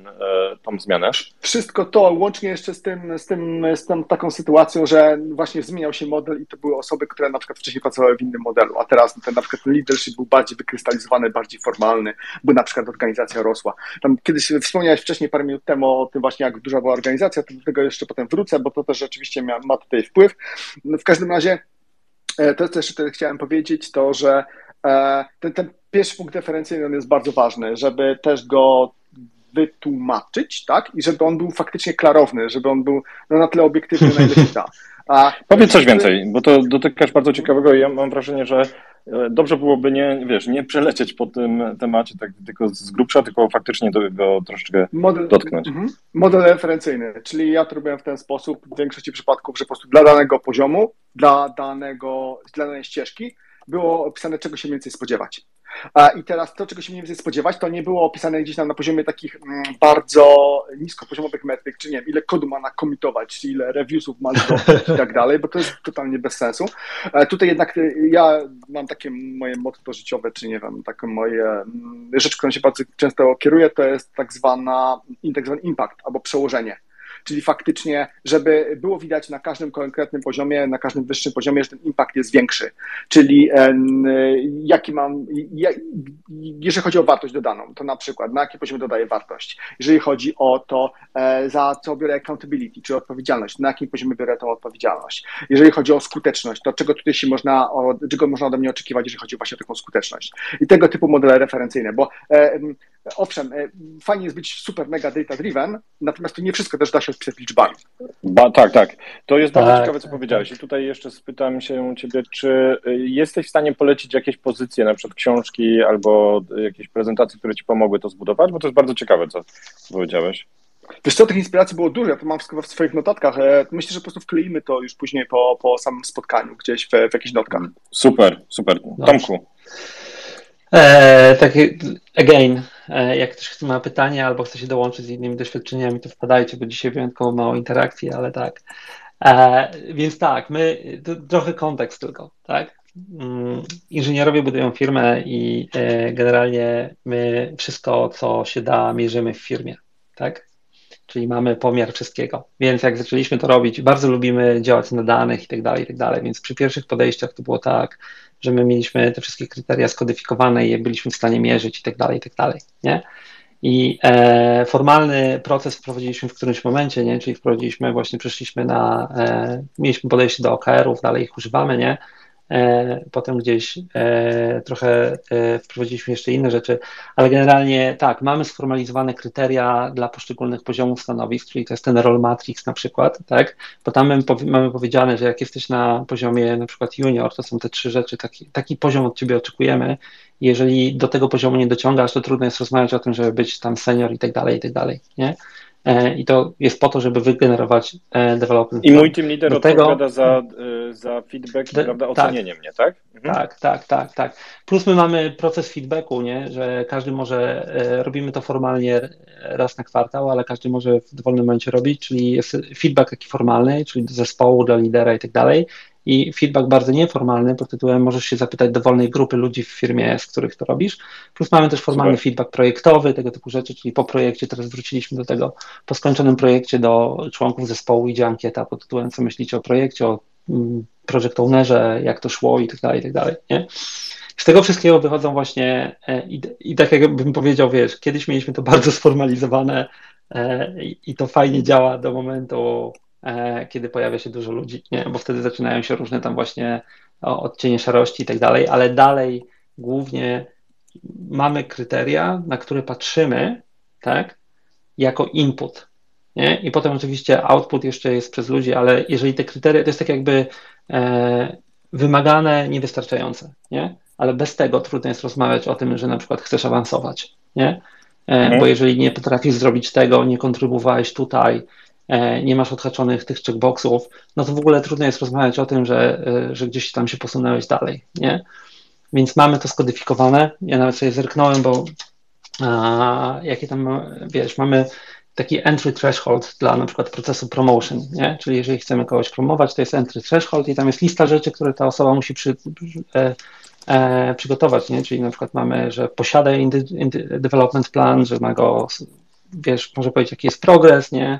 tą zmianę? Wszystko to, łącznie jeszcze z tym, z tym, z tą taką sytuacją, że właśnie zmieniał się model i to były osoby, które na przykład wcześniej pracowały w innym modelu, a teraz ten, na przykład ten leadership był bardziej wykrystalizowany, bardziej formalny, bo na przykład organizacja rosła. Tam kiedyś wspomniałeś wcześniej parę minut temu o tym właśnie, jak duża była organizacja, to do tego jeszcze potem wrócę, bo to też rzeczywiście ma, ma tutaj wpływ. No, w każdym razie to, co jeszcze chciałem powiedzieć, to, że ten, ten pierwszy punkt referencyjny on jest bardzo ważny, żeby też go wytłumaczyć, tak? I żeby on był faktycznie klarowny, żeby on był no, na tyle obiektywny, na ile się da. A... Powiedz coś więcej, bo to dotykasz bardzo ciekawego i ja mam wrażenie, że dobrze byłoby nie, wiesz, nie przelecieć po tym temacie tak tylko z grubsza, tylko faktycznie do, go troszeczkę model, dotknąć. Mm, model referencyjny, czyli ja to robiłem w ten sposób w większości przypadków, że po prostu dla danego poziomu, dla, danego, dla danej ścieżki było opisane, czego się mniej więcej spodziewać. I teraz to, czego się mniej więcej spodziewać, to nie było opisane gdzieś tam na poziomie takich bardzo niskopoziomowych metryk, czy nie wiem, ile kodu ma nakomitować, czy ile reviewsów ma i tak dalej, bo to jest totalnie bez sensu. Tutaj jednak ja mam takie moje motto życiowe, czy nie wiem, taką moje rzecz, którą się bardzo często kieruję, to jest tak zwana, tak zwany impact albo przełożenie. Czyli faktycznie, żeby było widać na każdym konkretnym poziomie, na każdym wyższym poziomie, że ten impact jest większy. Czyli jaki mam, jeżeli chodzi o wartość dodaną, to na przykład na jaki poziom dodaję wartość. Jeżeli chodzi o to, za co biorę accountability, czyli odpowiedzialność, na jakim poziomie biorę tą odpowiedzialność. Jeżeli chodzi o skuteczność, to czego tutaj się można, czego można ode mnie oczekiwać, jeżeli chodzi właśnie o taką skuteczność. I tego typu modele referencyjne, bo owszem, fajnie jest być super mega data driven, natomiast tu nie wszystko też da się odpisać liczbami. Ba, tak, tak. To jest tak. bardzo ciekawe, co powiedziałeś. I tutaj jeszcze spytam się ciebie, czy jesteś w stanie polecić jakieś pozycje, na przykład książki albo jakieś prezentacje, które ci pomogły to zbudować, bo to jest bardzo ciekawe, co powiedziałeś. Wiesz co, tych inspiracji było dużo, ja to mam w swoich notatkach. Myślę, że po prostu wkleimy to już później po, po samym spotkaniu gdzieś w, w jakichś notkach. Super, super. Tomku. E, tak, again, e, jak ktoś ma pytania albo chce się dołączyć z innymi doświadczeniami, to wpadajcie, bo dzisiaj wyjątkowo mało interakcji, ale tak. E, więc tak, my, to trochę kontekst tylko, tak? Mm, inżynierowie budują firmę i e, generalnie my wszystko, co się da, mierzymy w firmie, tak? Czyli mamy pomiar wszystkiego. Więc jak zaczęliśmy to robić, bardzo lubimy działać na danych i tak dalej, i tak dalej. Więc przy pierwszych podejściach to było tak, że my mieliśmy te wszystkie kryteria skodyfikowane i je byliśmy w stanie mierzyć i tak dalej, i tak dalej, nie? I e, formalny proces wprowadziliśmy w którymś momencie, nie? Czyli wprowadziliśmy, właśnie przeszliśmy na, e, mieliśmy podejście do O K R ów, dalej ich używamy, nie? E, potem gdzieś e, trochę e, wprowadziliśmy jeszcze inne rzeczy, ale generalnie tak, mamy sformalizowane kryteria dla poszczególnych poziomów stanowisk, czyli to jest ten role matrix na przykład, tak? Bo tam mamy, powi- mamy powiedziane, że jak jesteś na poziomie na przykład junior, to są te trzy rzeczy, taki, taki poziom od ciebie oczekujemy. Jeżeli do tego poziomu nie dociągasz, to trudno jest rozmawiać o tym, żeby być tam senior i tak dalej, i tak dalej, nie? I to jest po to, żeby wygenerować development. I mój team leader odpowiada tego... za, za feedback i De... prawda, ocenienie tak. mnie, tak? Mhm. Tak, tak, tak, tak. Plus my mamy proces feedbacku, nie? Że każdy może, robimy to formalnie raz na kwartał, ale każdy może w dowolnym momencie robić, czyli jest feedback taki formalny, czyli do zespołu, dla lidera i tak dalej. I feedback bardzo nieformalny pod tytułem możesz się zapytać dowolnej grupy ludzi w firmie, z których to robisz. Plus mamy też formalny Super. feedback projektowy, tego typu rzeczy, czyli po projekcie, teraz wróciliśmy do tego, po skończonym projekcie do członków zespołu idzie ankieta pod tytułem co myślicie o projekcie, o project ownerze, jak to szło i tak dalej, i tak dalej, nie? Z tego wszystkiego wychodzą właśnie i, i tak jakbym powiedział, wiesz, kiedyś mieliśmy to bardzo sformalizowane i, i to fajnie działa do momentu, kiedy pojawia się dużo ludzi, nie? Bo wtedy zaczynają się różne tam właśnie odcienie szarości i tak dalej, ale dalej głównie mamy kryteria, na które patrzymy, tak, jako input, nie? I potem oczywiście output jeszcze jest przez ludzi, ale jeżeli te kryteria, to jest tak jakby e, wymagane, niewystarczające, nie? Ale bez tego trudno jest rozmawiać o tym, że na przykład chcesz awansować, nie? E, bo jeżeli nie potrafisz zrobić tego, nie kontrybowałeś tutaj, e, nie masz odhaczonych tych checkboxów, no to w ogóle trudno jest rozmawiać o tym, że, e, że gdzieś tam się posunąłeś dalej, nie? Więc mamy to skodyfikowane. Ja nawet sobie zerknąłem, bo a, jakie tam, wiesz, mamy taki entry threshold dla na przykład procesu promotion, nie? Czyli jeżeli chcemy kogoś promować, to jest entry threshold i tam jest lista rzeczy, które ta osoba musi przy, e, e, przygotować, nie? Czyli na przykład mamy, że posiada indy, indy development plan, że ma go, wiesz, może powiedzieć, jaki jest progres, nie?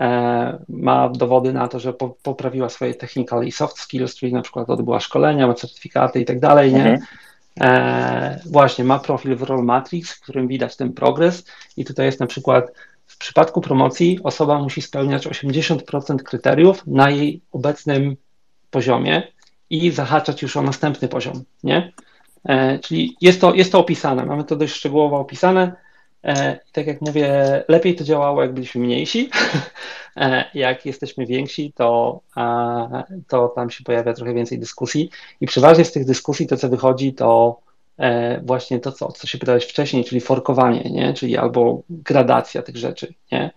E, ma dowody na to, że po, poprawiła swoje technical i soft skills, czyli na przykład odbyła szkolenia, ma certyfikaty i tak dalej, nie? Mhm. E, właśnie, ma profil w role matrix, w którym widać ten progres i tutaj jest na przykład w przypadku promocji osoba musi spełniać osiemdziesiąt procent kryteriów na jej obecnym poziomie i zahaczać już o następny poziom, nie? E, czyli jest to, jest to opisane, mamy to dość szczegółowo opisane. E, tak jak mówię, lepiej to działało, jak byliśmy mniejsi. E, jak jesteśmy więksi, to, a, to tam się pojawia trochę więcej dyskusji i przeważnie z tych dyskusji to, co wychodzi, to E, właśnie to, co, o co się pytałeś wcześniej, czyli forkowanie, nie? Czyli albo gradacja tych rzeczy, nie?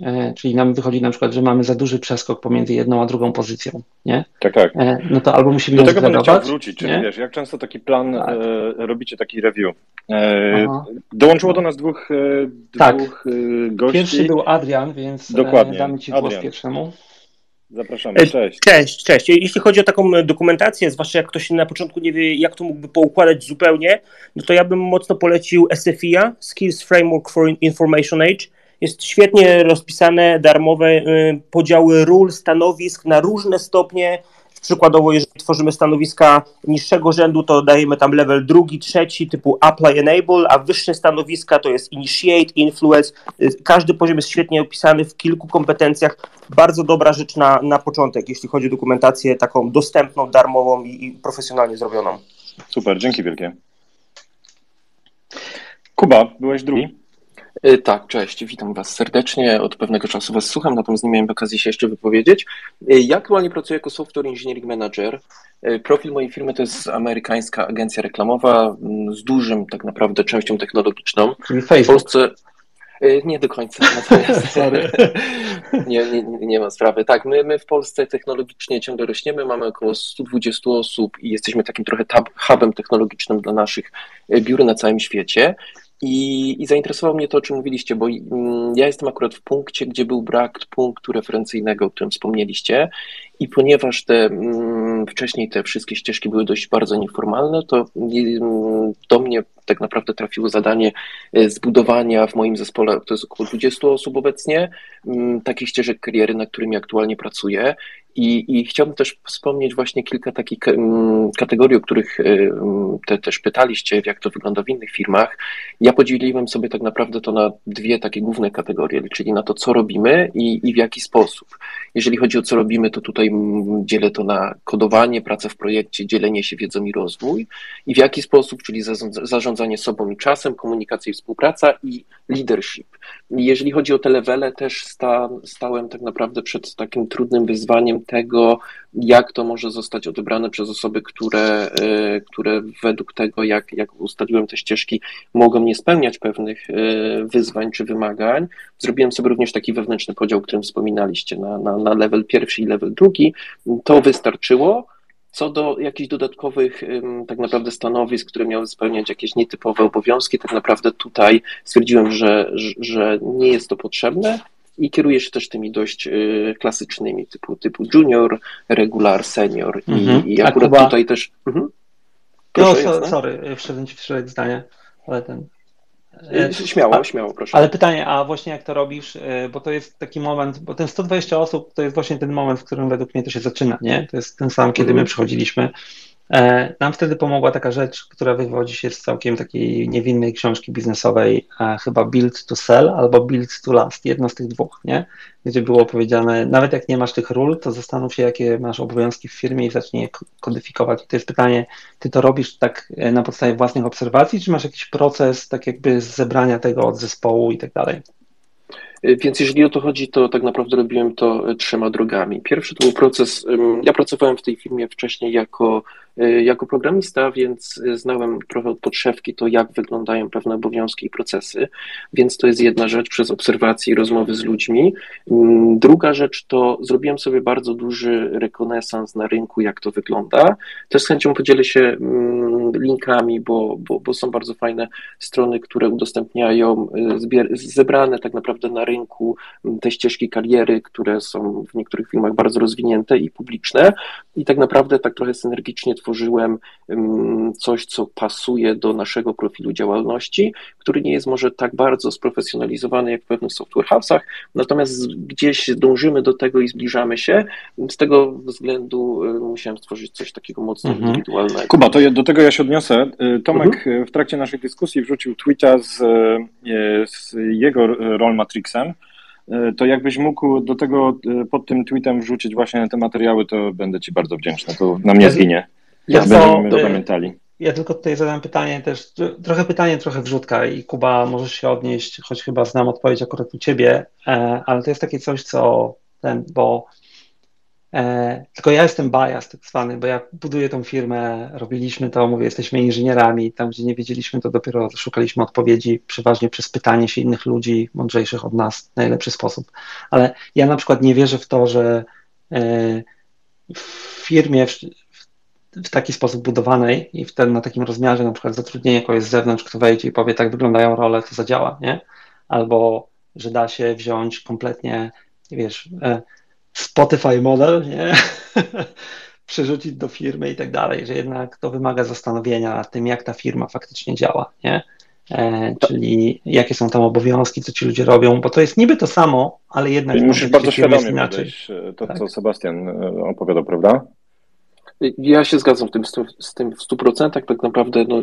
E, czyli nam wychodzi na przykład, że mamy za duży przeskok pomiędzy jedną a drugą pozycją, nie? Tak, tak. E, no to albo musimy do tego będę chciał wrócić, czyli wiesz, jak często taki plan, tak. e, robicie taki review. E, dołączyło do nas dwóch, e, tak. dwóch e, gości. Pierwszy był Adrian, więc dokładnie. Damy ci głos Adrian. Pierwszemu. Zapraszamy, cześć. Cześć, cześć. Jeśli chodzi o taką dokumentację, zwłaszcza jak ktoś na początku nie wie, jak to mógłby poukładać zupełnie, no to ja bym mocno polecił S F I A, Skills Framework for Information Age. Jest świetnie rozpisane, darmowe podziały ról, stanowisk na różne stopnie. Przykładowo, jeżeli tworzymy stanowiska niższego rzędu, to dajemy tam level drugi, trzeci, typu apply, enable, a wyższe stanowiska to jest initiate, influence. Każdy poziom jest świetnie opisany w kilku kompetencjach. Bardzo dobra rzecz na, na początek, jeśli chodzi o dokumentację taką dostępną, darmową i, i profesjonalnie zrobioną. Super, dzięki wielkie. Kuba, byłeś drugi. Tak, cześć, witam Was serdecznie. Od pewnego czasu Was słucham, natomiast nie miałem okazji się jeszcze wypowiedzieć. Ja aktualnie pracuję jako Software Engineering Manager. Profil mojej firmy to jest amerykańska agencja reklamowa z dużym tak naprawdę częścią technologiczną. Czyli Facebook. W Polsce nie do końca. Sorry. nie, nie, nie ma sprawy. Tak, my, my w Polsce technologicznie ciągle rośniemy, mamy około sto dwadzieścia osób i jesteśmy takim trochę tab, hubem technologicznym dla naszych biur na całym świecie. I, I zainteresowało mnie to, o czym mówiliście, bo ja jestem akurat w punkcie, gdzie był brak punktu referencyjnego, o którym wspomnieliście i ponieważ te mm, wcześniej te wszystkie ścieżki były dość bardzo nieformalne, to mm, do mnie tak naprawdę trafiło zadanie zbudowania w moim zespole, to jest około dwadzieścia osób obecnie, mm, takich ścieżek kariery, na którym ja aktualnie pracuję. I, I chciałbym też wspomnieć właśnie kilka takich kategorii, o których te, też pytaliście, jak to wygląda w innych firmach. Ja podzieliłem sobie tak naprawdę to na dwie takie główne kategorie, czyli na to, co robimy i, i w jaki sposób. Jeżeli chodzi o co robimy, to tutaj dzielę to na kodowanie, pracę w projekcie, dzielenie się wiedzą i rozwój. I w jaki sposób, czyli zarządzanie sobą i czasem, komunikacja i współpraca i leadership. Jeżeli chodzi o te levele, też sta, stałem tak naprawdę przed takim trudnym wyzwaniem tego, jak to może zostać odebrane przez osoby, które, które według tego, jak, jak ustaliłem te ścieżki, mogą nie spełniać pewnych wyzwań czy wymagań. Zrobiłem sobie również taki wewnętrzny podział, o którym wspominaliście, na, na, na level pierwszy i level drugi. To wystarczyło. Co do jakichś dodatkowych tak naprawdę stanowisk, które miały spełniać jakieś nietypowe obowiązki, tak naprawdę tutaj stwierdziłem, że, że nie jest to potrzebne. I kieruję się też tymi dość y, klasycznymi, typu, typu junior, regular, senior. I, mm-hmm. i akurat Kuba... tutaj też... Mm-hmm. Proszę, no, so, sorry, wszedłem ci w szereg zdania, ale ten... Śmiało, śmiało, proszę. Ale pytanie, a właśnie jak to robisz, bo to jest taki moment, bo ten sto dwadzieścia osób to jest właśnie ten moment, w którym według mnie to się zaczyna, nie? To jest ten sam, kiedy my przychodziliśmy. Nam wtedy pomogła taka rzecz, która wywodzi się z całkiem takiej niewinnej książki biznesowej, chyba Build to Sell albo Build to Last, jedno z tych dwóch, nie? Gdzie było powiedziane, nawet jak nie masz tych ról, to zastanów się, jakie masz obowiązki w firmie i zacznij je kodyfikować. I to jest pytanie, ty to robisz tak na podstawie własnych obserwacji, czy masz jakiś proces tak jakby zebrania tego od zespołu i tak dalej? Więc jeżeli o to chodzi, to tak naprawdę robiłem to trzema drogami. Pierwszy to był proces, ja pracowałem w tej firmie wcześniej jako, jako programista, więc znałem trochę od podszewki to, jak wyglądają pewne obowiązki i procesy, więc to jest jedna rzecz przez obserwacje i rozmowy z ludźmi. Druga rzecz to zrobiłem sobie bardzo duży rekonesans na rynku, jak to wygląda. Też z chęcią podzielę się linkami, bo, bo, bo są bardzo fajne strony, które udostępniają zbier- zebrane tak naprawdę na rynku rynku, te ścieżki kariery, które są w niektórych filmach bardzo rozwinięte i publiczne i tak naprawdę tak trochę synergicznie tworzyłem coś, co pasuje do naszego profilu działalności, który nie jest może tak bardzo sprofesjonalizowany jak w pewnych software house'ach, natomiast gdzieś dążymy do tego i zbliżamy się. Z tego względu musiałem stworzyć coś takiego mocno mhm. indywidualnego. Kuba, to ja, do tego ja się odniosę. Tomek mhm. w trakcie naszej dyskusji wrzucił tweeta z, z jego role matrixem, to jakbyś mógł do tego pod tym tweetem wrzucić właśnie te materiały, to będę ci bardzo wdzięczny. To na mnie zginie. Ja będziemy to pamiętali. Ja tylko tutaj zadam pytanie też, trochę pytanie, trochę wrzutka i Kuba, możesz się odnieść, choć chyba znam odpowiedź akurat u ciebie, ale to jest takie coś, co ten, bo E, tylko ja jestem biased tak zwany, bo ja buduję tą firmę, robiliśmy to, mówię, jesteśmy inżynierami, tam gdzie nie wiedzieliśmy, to dopiero szukaliśmy odpowiedzi, przeważnie przez pytanie się innych ludzi, mądrzejszych od nas, w najlepszy sposób. Ale ja na przykład nie wierzę w to, że e, w firmie w, w taki sposób budowanej i w ten, na takim rozmiarze na przykład zatrudnienie kogoś z zewnątrz, kto wejdzie i powie, tak wyglądają role, to zadziała, nie? Albo, że da się wziąć kompletnie, wiesz... E, Spotify model, nie? przerzucić do firmy i tak dalej, że jednak to wymaga zastanowienia nad tym, jak ta firma faktycznie działa, nie? E, czyli jakie są tam obowiązki, co ci ludzie robią, bo to jest niby to samo, ale jednak... Musisz bardzo świadomie podejść to, tak? Co Sebastian opowiadał, prawda? Ja się zgadzam w tym, z tym w stu procentach, tak naprawdę no,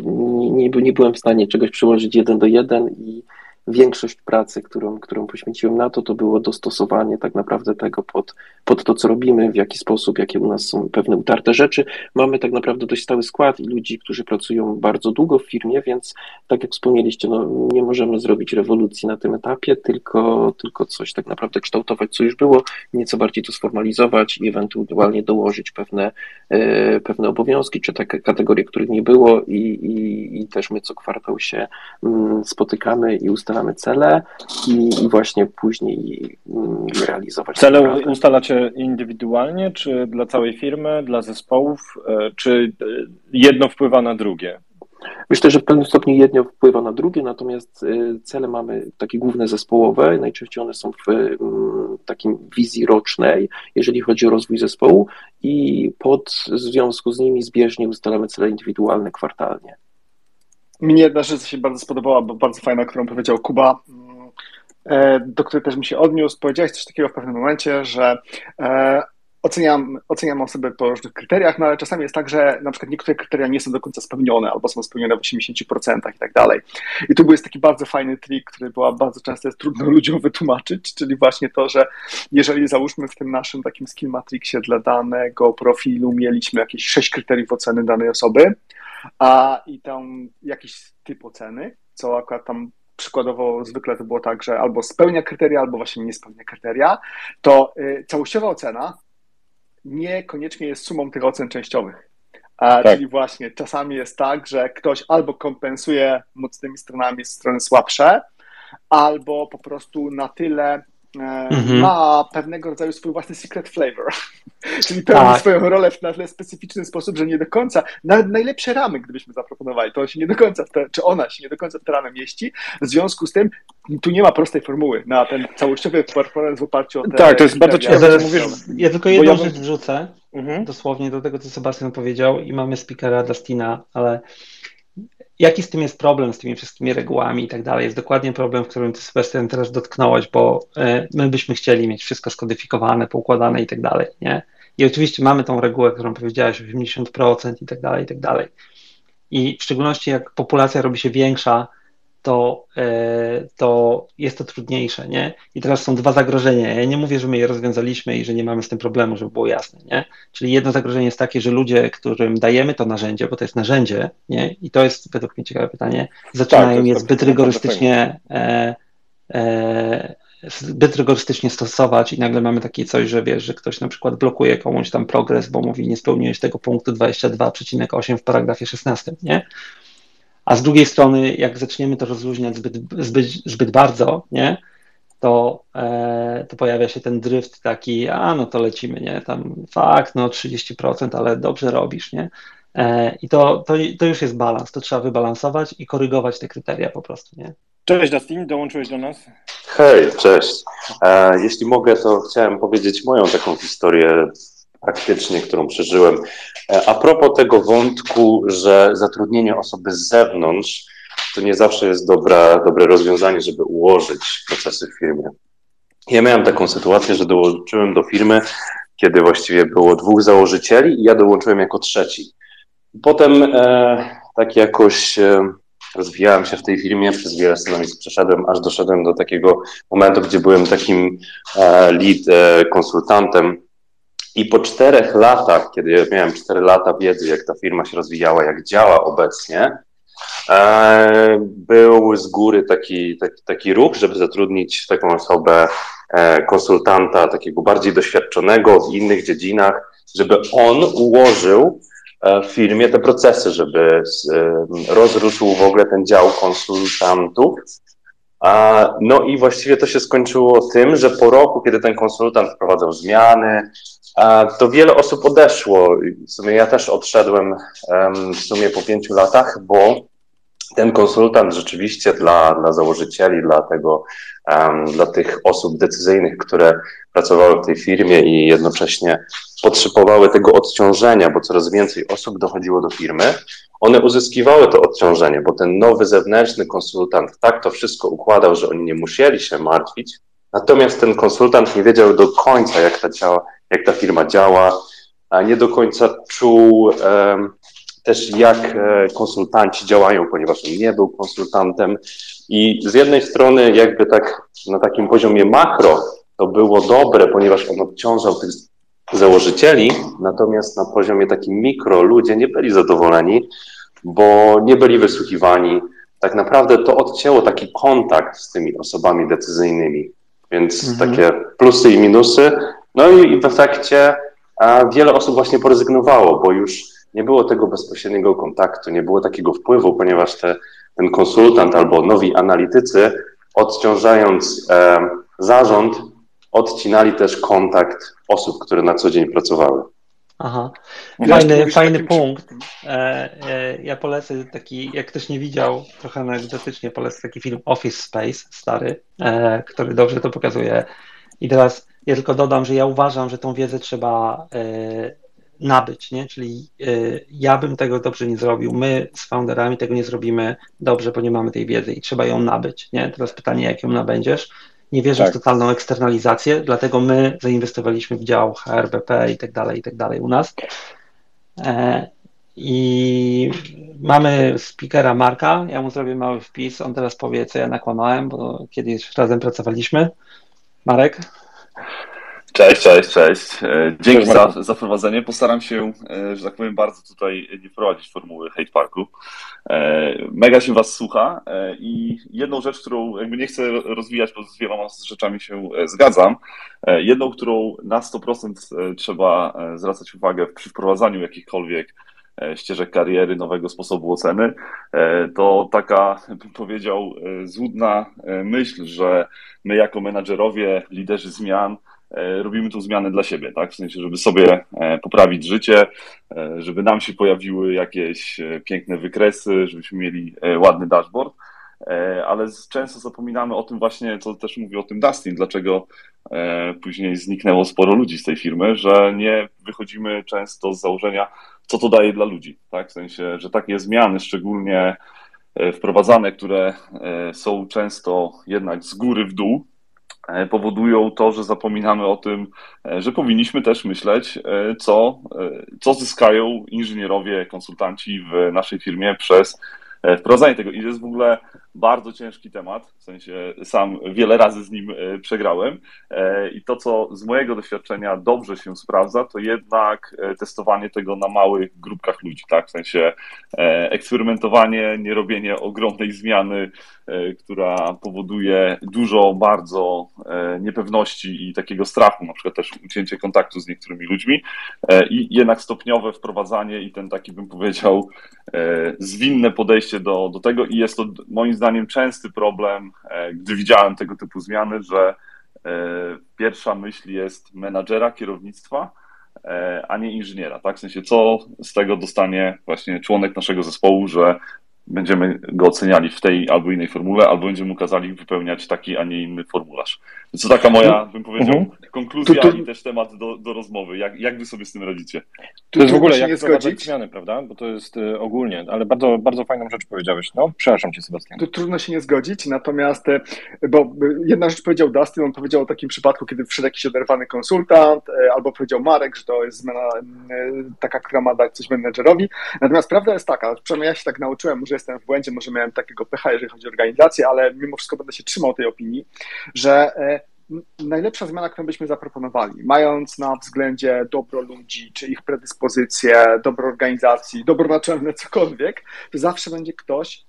nie, nie byłem w stanie czegoś przyłożyć jeden do jeden i większość pracy, którą, którą poświęciłem na to, to było dostosowanie tak naprawdę tego pod, pod to, co robimy, w jaki sposób, jakie u nas są pewne utarte rzeczy. Mamy tak naprawdę dość stały skład i ludzi, którzy pracują bardzo długo w firmie, więc tak jak wspomnieliście, no, nie możemy zrobić rewolucji na tym etapie, tylko, tylko coś tak naprawdę kształtować, co już było, nieco bardziej to sformalizować i ewentualnie dołożyć pewne, e, pewne obowiązki, czy takie kategorie, których nie było i, i, i też my co kwartał się m, spotykamy i ustalamy mamy cele i właśnie później realizować. Cele ustalacie indywidualnie, czy dla całej firmy, dla zespołów, czy jedno wpływa na drugie? Myślę, że w pewnym stopniu jedno wpływa na drugie, natomiast cele mamy takie główne zespołowe, najczęściej one są w takim wizji rocznej, jeżeli chodzi o rozwój zespołu i pod w związku z nimi zbieżnie ustalamy cele indywidualne kwartalnie. Mnie jedna rzecz się bardzo spodobała, bo bardzo fajna, którą powiedział Kuba, do której też mi się odniósł. Powiedziałeś coś takiego w pewnym momencie, że oceniam, oceniam osoby po różnych kryteriach, no ale czasami jest tak, że na przykład niektóre kryteria nie są do końca spełnione albo są spełnione w osiemdziesiąt procent i tak dalej. I tu był jest taki bardzo fajny trik, który była bardzo często jest trudno ludziom wytłumaczyć, czyli właśnie to, że jeżeli załóżmy w tym naszym takim skill matrixie dla danego profilu mieliśmy jakieś sześć kryteriów oceny danej osoby, a i tam jakiś typ oceny, co akurat tam przykładowo zwykle to było tak, że albo spełnia kryteria, albo właśnie nie spełnia kryteria, to y, całościowa ocena niekoniecznie jest sumą tych ocen częściowych. A, tak. Czyli właśnie czasami jest tak, że ktoś albo kompensuje mocnymi stronami strony słabsze, albo po prostu na tyle Mm-hmm. ma pewnego rodzaju swój własny secret flavor, czyli pełni tak. swoją rolę w na tyle specyficzny sposób, że nie do końca, nawet najlepsze ramy, gdybyśmy zaproponowali, to on się nie do końca, te, czy ona się nie do końca w te ramy mieści, w związku z tym tu nie ma prostej formuły na ten całościowy performance w oparciu o te... Tak, to jest bardzo ciekawe, co mówisz. Ja tylko jedną rzecz wrzucę, mm-hmm. dosłownie do tego, co Sebastian powiedział i mamy speakera Dustina, ale jaki z tym jest problem, z tymi wszystkimi regułami i tak dalej, jest dokładnie problem, w którym ty, Sebastian, teraz dotknąłeś, bo my byśmy chcieli mieć wszystko skodyfikowane, poukładane i tak dalej, nie? I oczywiście mamy tą regułę, którą powiedziałeś, osiemdziesiąt procent i tak dalej, i tak dalej. I w szczególności jak populacja robi się większa, to, to jest to trudniejsze, nie? I teraz są dwa zagrożenia. Ja nie mówię, że my je rozwiązaliśmy i że nie mamy z tym problemu, żeby było jasne, nie? Czyli jedno zagrożenie jest takie, że ludzie, którym dajemy to narzędzie, bo to jest narzędzie, nie? I to jest według mnie ciekawe pytanie, zaczynają tak, je zbyt rygorystycznie e, e, zbyt rygorystycznie stosować i nagle mamy takie coś, że wiesz, że ktoś na przykład blokuje komuś tam progres, bo mówi, nie spełniłeś tego punktu dwadzieścia dwa przecinek osiem w paragrafie szesnastym, nie? A z drugiej strony, jak zaczniemy to rozluźniać zbyt, zbyt, zbyt bardzo, nie, to, e, to pojawia się ten dryft taki, a no to lecimy, nie, tam fakt, no trzydzieści procent, ale dobrze robisz, nie, e, i to, to, to już jest balans, to trzeba wybalansować i korygować te kryteria po prostu, nie. Cześć Dustin, dołączyłeś do nas. Hej, cześć. E, jeśli mogę, to chciałem powiedzieć moją taką historię praktycznie, którą przeżyłem. A propos tego wątku, że zatrudnienie osoby z zewnątrz to nie zawsze jest dobra, dobre rozwiązanie, żeby ułożyć procesy w firmie. Ja miałem taką sytuację, że dołączyłem do firmy, kiedy właściwie było dwóch założycieli i ja dołączyłem jako trzeci. Potem e, tak jakoś e, rozwijałem się w tej firmie, przez wiele stanowisk przeszedłem, aż doszedłem do takiego momentu, gdzie byłem takim e, lead e, konsultantem. I po czterech latach, kiedy miałem cztery lata wiedzy, jak ta firma się rozwijała, jak działa obecnie, e, był z góry taki, taki, taki ruch, żeby zatrudnić taką osobę, e, konsultanta, takiego bardziej doświadczonego w innych dziedzinach, żeby on ułożył e, w firmie te procesy, żeby e, rozruszył w ogóle ten dział konsultantów. A, no i właściwie to się skończyło tym, że po roku, kiedy ten konsultant wprowadzał zmiany, to wiele osób odeszło. W sumie ja też odszedłem w sumie po pięciu latach, bo ten konsultant rzeczywiście dla, dla założycieli, dla tego, dla tych osób decyzyjnych, które pracowały w tej firmie i jednocześnie potrzebowały tego odciążenia, bo coraz więcej osób dochodziło do firmy, one uzyskiwały to odciążenie, bo ten nowy zewnętrzny konsultant tak to wszystko układał, że oni nie musieli się martwić. Natomiast ten konsultant nie wiedział do końca, jak ta, działa, jak ta firma działa, a nie do końca czuł e, też, jak konsultanci działają, ponieważ on nie był konsultantem. I z jednej strony jakby tak na takim poziomie makro to było dobre, ponieważ on obciążał tych założycieli, natomiast na poziomie takim mikro ludzie nie byli zadowoleni, bo nie byli wysłuchiwani. Tak naprawdę to odcięło taki kontakt z tymi osobami decyzyjnymi, więc mhm. takie plusy i minusy. No i w efekcie a, wiele osób właśnie porezygnowało, bo już nie było tego bezpośredniego kontaktu, nie było takiego wpływu, ponieważ te, ten konsultant albo nowi analitycy, odciążając e, zarząd, odcinali też kontakt osób, które na co dzień pracowały. Aha, fajny, fajny punkt. Ja polecę taki, jak ktoś nie widział, trochę anegdotycznie polecę taki film Office Space, stary, który dobrze to pokazuje. I teraz ja tylko dodam, że ja uważam, że tą wiedzę trzeba nabyć, nie? Czyli ja bym tego dobrze nie zrobił, my z founderami tego nie zrobimy dobrze, bo nie mamy tej wiedzy i trzeba ją nabyć, nie? Teraz pytanie, jak ją nabędziesz? Nie wierzę tak. w totalną eksternalizację, dlatego my zainwestowaliśmy w dział H R B P i tak dalej, i tak dalej u nas. E, I mamy speakera Marka, ja mu zrobię mały wpis, on teraz powie, co ja nakłamałem, bo kiedyś razem pracowaliśmy. Marek? Cześć, cześć, cześć. Dzięki cześć, za, za wprowadzenie. Postaram się, że tak powiem, bardzo tutaj nie prowadzić formuły hate parku. Mega się was słucha i jedną rzecz, którą jakby nie chcę rozwijać, bo z wieloma rzeczami się zgadzam, jedną, którą na sto procent trzeba zwracać uwagę przy wprowadzaniu jakichkolwiek ścieżek kariery, nowego sposobu oceny, to taka, bym powiedział, złudna myśl, że my jako menadżerowie, liderzy zmian, robimy tą zmianę dla siebie, tak? W sensie, żeby sobie poprawić życie, żeby nam się pojawiły jakieś piękne wykresy, żebyśmy mieli ładny dashboard, ale często zapominamy o tym właśnie, co też mówi o tym Dustin, dlaczego później zniknęło sporo ludzi z tej firmy, że nie wychodzimy często z założenia, co to daje dla ludzi, tak? W sensie, że takie zmiany, szczególnie wprowadzane, które są często jednak z góry w dół, powodują to, że zapominamy o tym, że powinniśmy też myśleć, co, co zyskają inżynierowie, konsultanci w naszej firmie przez wprowadzanie tego. I to jest w ogóle bardzo ciężki temat, w sensie sam wiele razy z nim przegrałem i to, co z mojego doświadczenia dobrze się sprawdza, to jednak testowanie tego na małych grupkach ludzi, tak? W sensie eksperymentowanie, nie robienie ogromnej zmiany, która powoduje dużo bardzo niepewności i takiego strachu, na przykład też ucięcie kontaktu z niektórymi ludźmi i jednak stopniowe wprowadzanie i ten taki, bym powiedział, zwinne podejście do, do tego i jest to moim zdaniem częsty problem, gdy widziałem tego typu zmiany, że pierwsza myśl jest menadżera, kierownictwa, a nie inżyniera, tak? W sensie co z tego dostanie właśnie członek naszego zespołu, że będziemy go oceniali w tej albo innej formule, albo będziemy ukazali wypełniać taki, a nie inny formularz. To taka moja, bym powiedział, mhm. konkluzja tu, tu... i też temat do, do rozmowy. Jak, jak wy sobie z tym radzicie? To jest w ogóle jak wprowadzać zmiany, prawda? Bo to jest y, ogólnie, ale bardzo, bardzo fajną rzecz powiedziałeś. No, przepraszam cię, Sebastian. Tu trudno się nie zgodzić, natomiast, bo jedna rzecz powiedział Dustin, on powiedział o takim przypadku, kiedy przyszedł jakiś oderwany konsultant, albo powiedział Marek, że to jest zmiana taka, która ma dać coś menedżerowi. Natomiast prawda jest taka, przynajmniej ja się tak nauczyłem, może jestem w błędzie, może miałem takiego pecha, jeżeli chodzi o organizację, ale mimo wszystko będę się trzymał tej opinii, że najlepsza zmiana, którą byśmy zaproponowali, mając na względzie dobro ludzi, czy ich predyspozycje, dobro organizacji, dobro naczelne, cokolwiek, to zawsze będzie ktoś,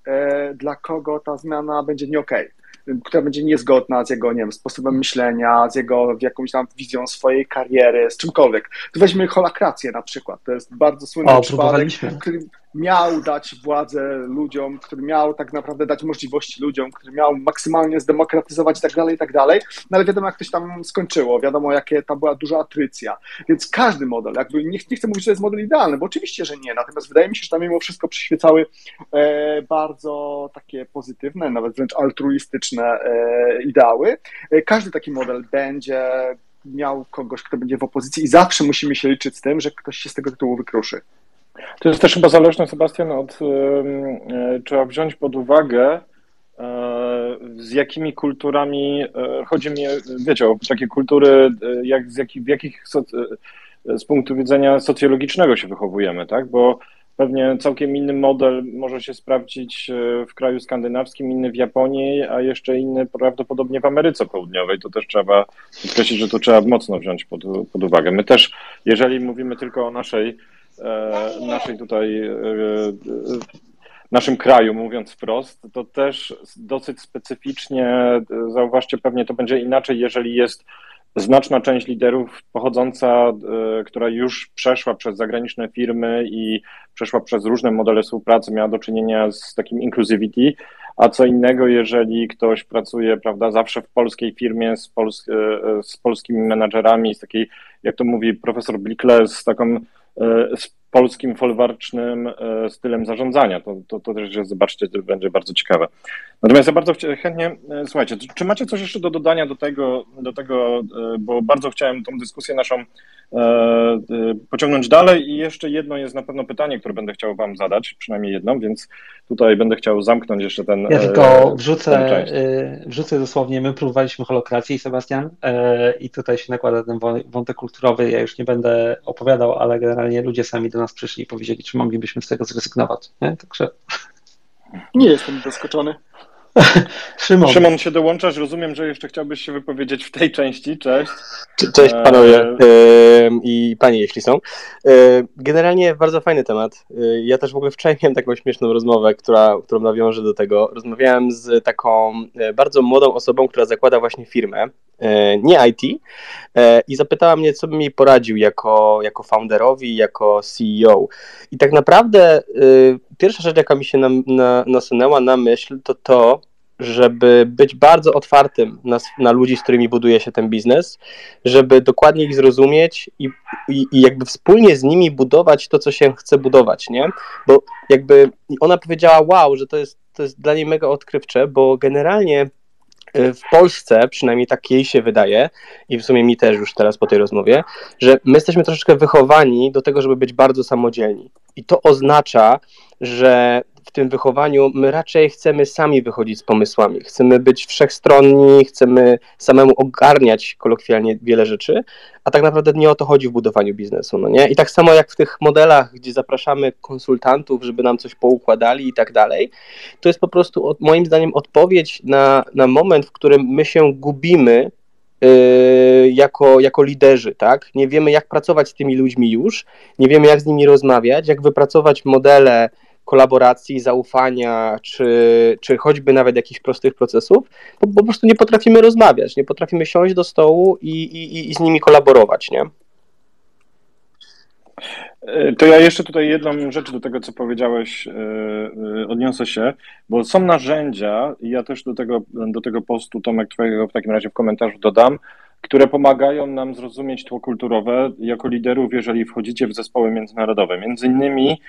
dla kogo ta zmiana będzie nie okej. Okay. Która będzie niezgodna z jego, nie wiem, sposobem myślenia, z jego jakąś tam wizją swojej kariery, z czymkolwiek. Tu weźmy holakrację na przykład, to jest bardzo słynny o, przypadek, który miał dać władzę ludziom, który miał tak naprawdę dać możliwości ludziom, który miał maksymalnie zdemokratyzować i tak dalej, i tak dalej, no ale wiadomo, jak to się tam skończyło, wiadomo, jakie tam była duża atrycja, więc każdy model, jakby nie, nie chcę mówić, że to jest model idealny, bo oczywiście, że nie, natomiast wydaje mi się, że tam mimo wszystko przyświecały e, bardzo takie pozytywne, nawet wręcz altruistyczne ideały. Każdy taki model będzie miał kogoś, kto będzie w opozycji i zawsze musimy się liczyć z tym, że ktoś się z tego tytułu wykruszy. To jest też chyba zależne, Sebastian, od trzeba wziąć pod uwagę, z jakimi kulturami chodzi mi, wiecie, o takie kultury, jak, z jakich, w jakich z punktu widzenia socjologicznego się wychowujemy, tak? Bo pewnie całkiem inny model może się sprawdzić w kraju skandynawskim, inny w Japonii, a jeszcze inny prawdopodobnie w Ameryce Południowej. To też trzeba podkreślić, że to trzeba mocno wziąć pod, pod uwagę. My też, jeżeli mówimy tylko o naszej, e, naszej tutaj, e, naszym kraju, mówiąc wprost, to też dosyć specyficznie, zauważcie, pewnie to będzie inaczej, jeżeli jest znaczna część liderów pochodząca, która już przeszła przez zagraniczne firmy i przeszła przez różne modele współpracy, miała do czynienia z takim inclusivity, a co innego, jeżeli ktoś pracuje, prawda, zawsze w polskiej firmie z, pols- z polskimi menadżerami, z takiej, jak to mówi profesor Blikle, z taką z polskim folwarcznym stylem zarządzania. To, to, to też zobaczcie, to będzie bardzo ciekawe. Natomiast ja bardzo chętnie, słuchajcie, czy macie coś jeszcze do dodania do tego, do tego, bo bardzo chciałem tą dyskusję naszą pociągnąć dalej i jeszcze jedno jest na pewno pytanie, które będę chciał wam zadać, przynajmniej jedno, więc tutaj będę chciał zamknąć jeszcze ten... Ja tylko wrzucę, wrzucę dosłownie, my próbowaliśmy holokracji, Sebastian, i tutaj się nakłada ten wątek kulturowy, ja już nie będę opowiadał, ale generalnie ludzie sami do nas przyszli i powiedzieli, czy moglibyśmy z tego zrezygnować, nie? Także... Nie jestem zaskoczony. Szymon. Szymon się dołączasz, rozumiem, że jeszcze chciałbyś się wypowiedzieć w tej części, cześć. Cześć panowie i pani, jeśli są. Generalnie bardzo fajny temat. Ja też w ogóle wczoraj miałem taką śmieszną rozmowę, która, którą nawiążę do tego. Rozmawiałem z taką bardzo młodą osobą, która zakłada właśnie firmę, nie I T, i zapytała mnie, co bym jej poradził jako, jako founderowi, jako C E O. I tak naprawdę pierwsza rzecz, jaka mi się na, na, nasunęła na myśl, to to, żeby być bardzo otwartym na, na ludzi, z którymi buduje się ten biznes, żeby dokładnie ich zrozumieć i, i, i jakby wspólnie z nimi budować to, co się chce budować, nie? Bo jakby ona powiedziała, wow, że to jest, to jest dla niej mega odkrywcze, bo generalnie w Polsce, przynajmniej tak jej się wydaje i w sumie mi też już teraz po tej rozmowie, że my jesteśmy troszeczkę wychowani do tego, żeby być bardzo samodzielni. I to oznacza, że w tym wychowaniu my raczej chcemy sami wychodzić z pomysłami, chcemy być wszechstronni, chcemy samemu ogarniać kolokwialnie wiele rzeczy, a tak naprawdę nie o to chodzi w budowaniu biznesu, no nie? I tak samo jak w tych modelach, gdzie zapraszamy konsultantów, żeby nam coś poukładali i tak dalej, to jest po prostu od, moim zdaniem odpowiedź na, na moment, w którym my się gubimy Yy, jako, jako liderzy, tak? Nie wiemy, jak pracować z tymi ludźmi już, nie wiemy, jak z nimi rozmawiać, jak wypracować modele kolaboracji, zaufania, czy, czy choćby nawet jakichś prostych procesów, bo, bo po prostu nie potrafimy rozmawiać, nie potrafimy siąść do stołu i, i, i z nimi kolaborować, nie? To ja jeszcze tutaj jedną rzecz do tego, co powiedziałeś, odniosę się, bo są narzędzia i ja też do tego, do tego postu, Tomek, twojego w takim razie w komentarzu dodam, które pomagają nam zrozumieć tło kulturowe jako liderów, jeżeli wchodzicie w zespoły międzynarodowe. Między innymi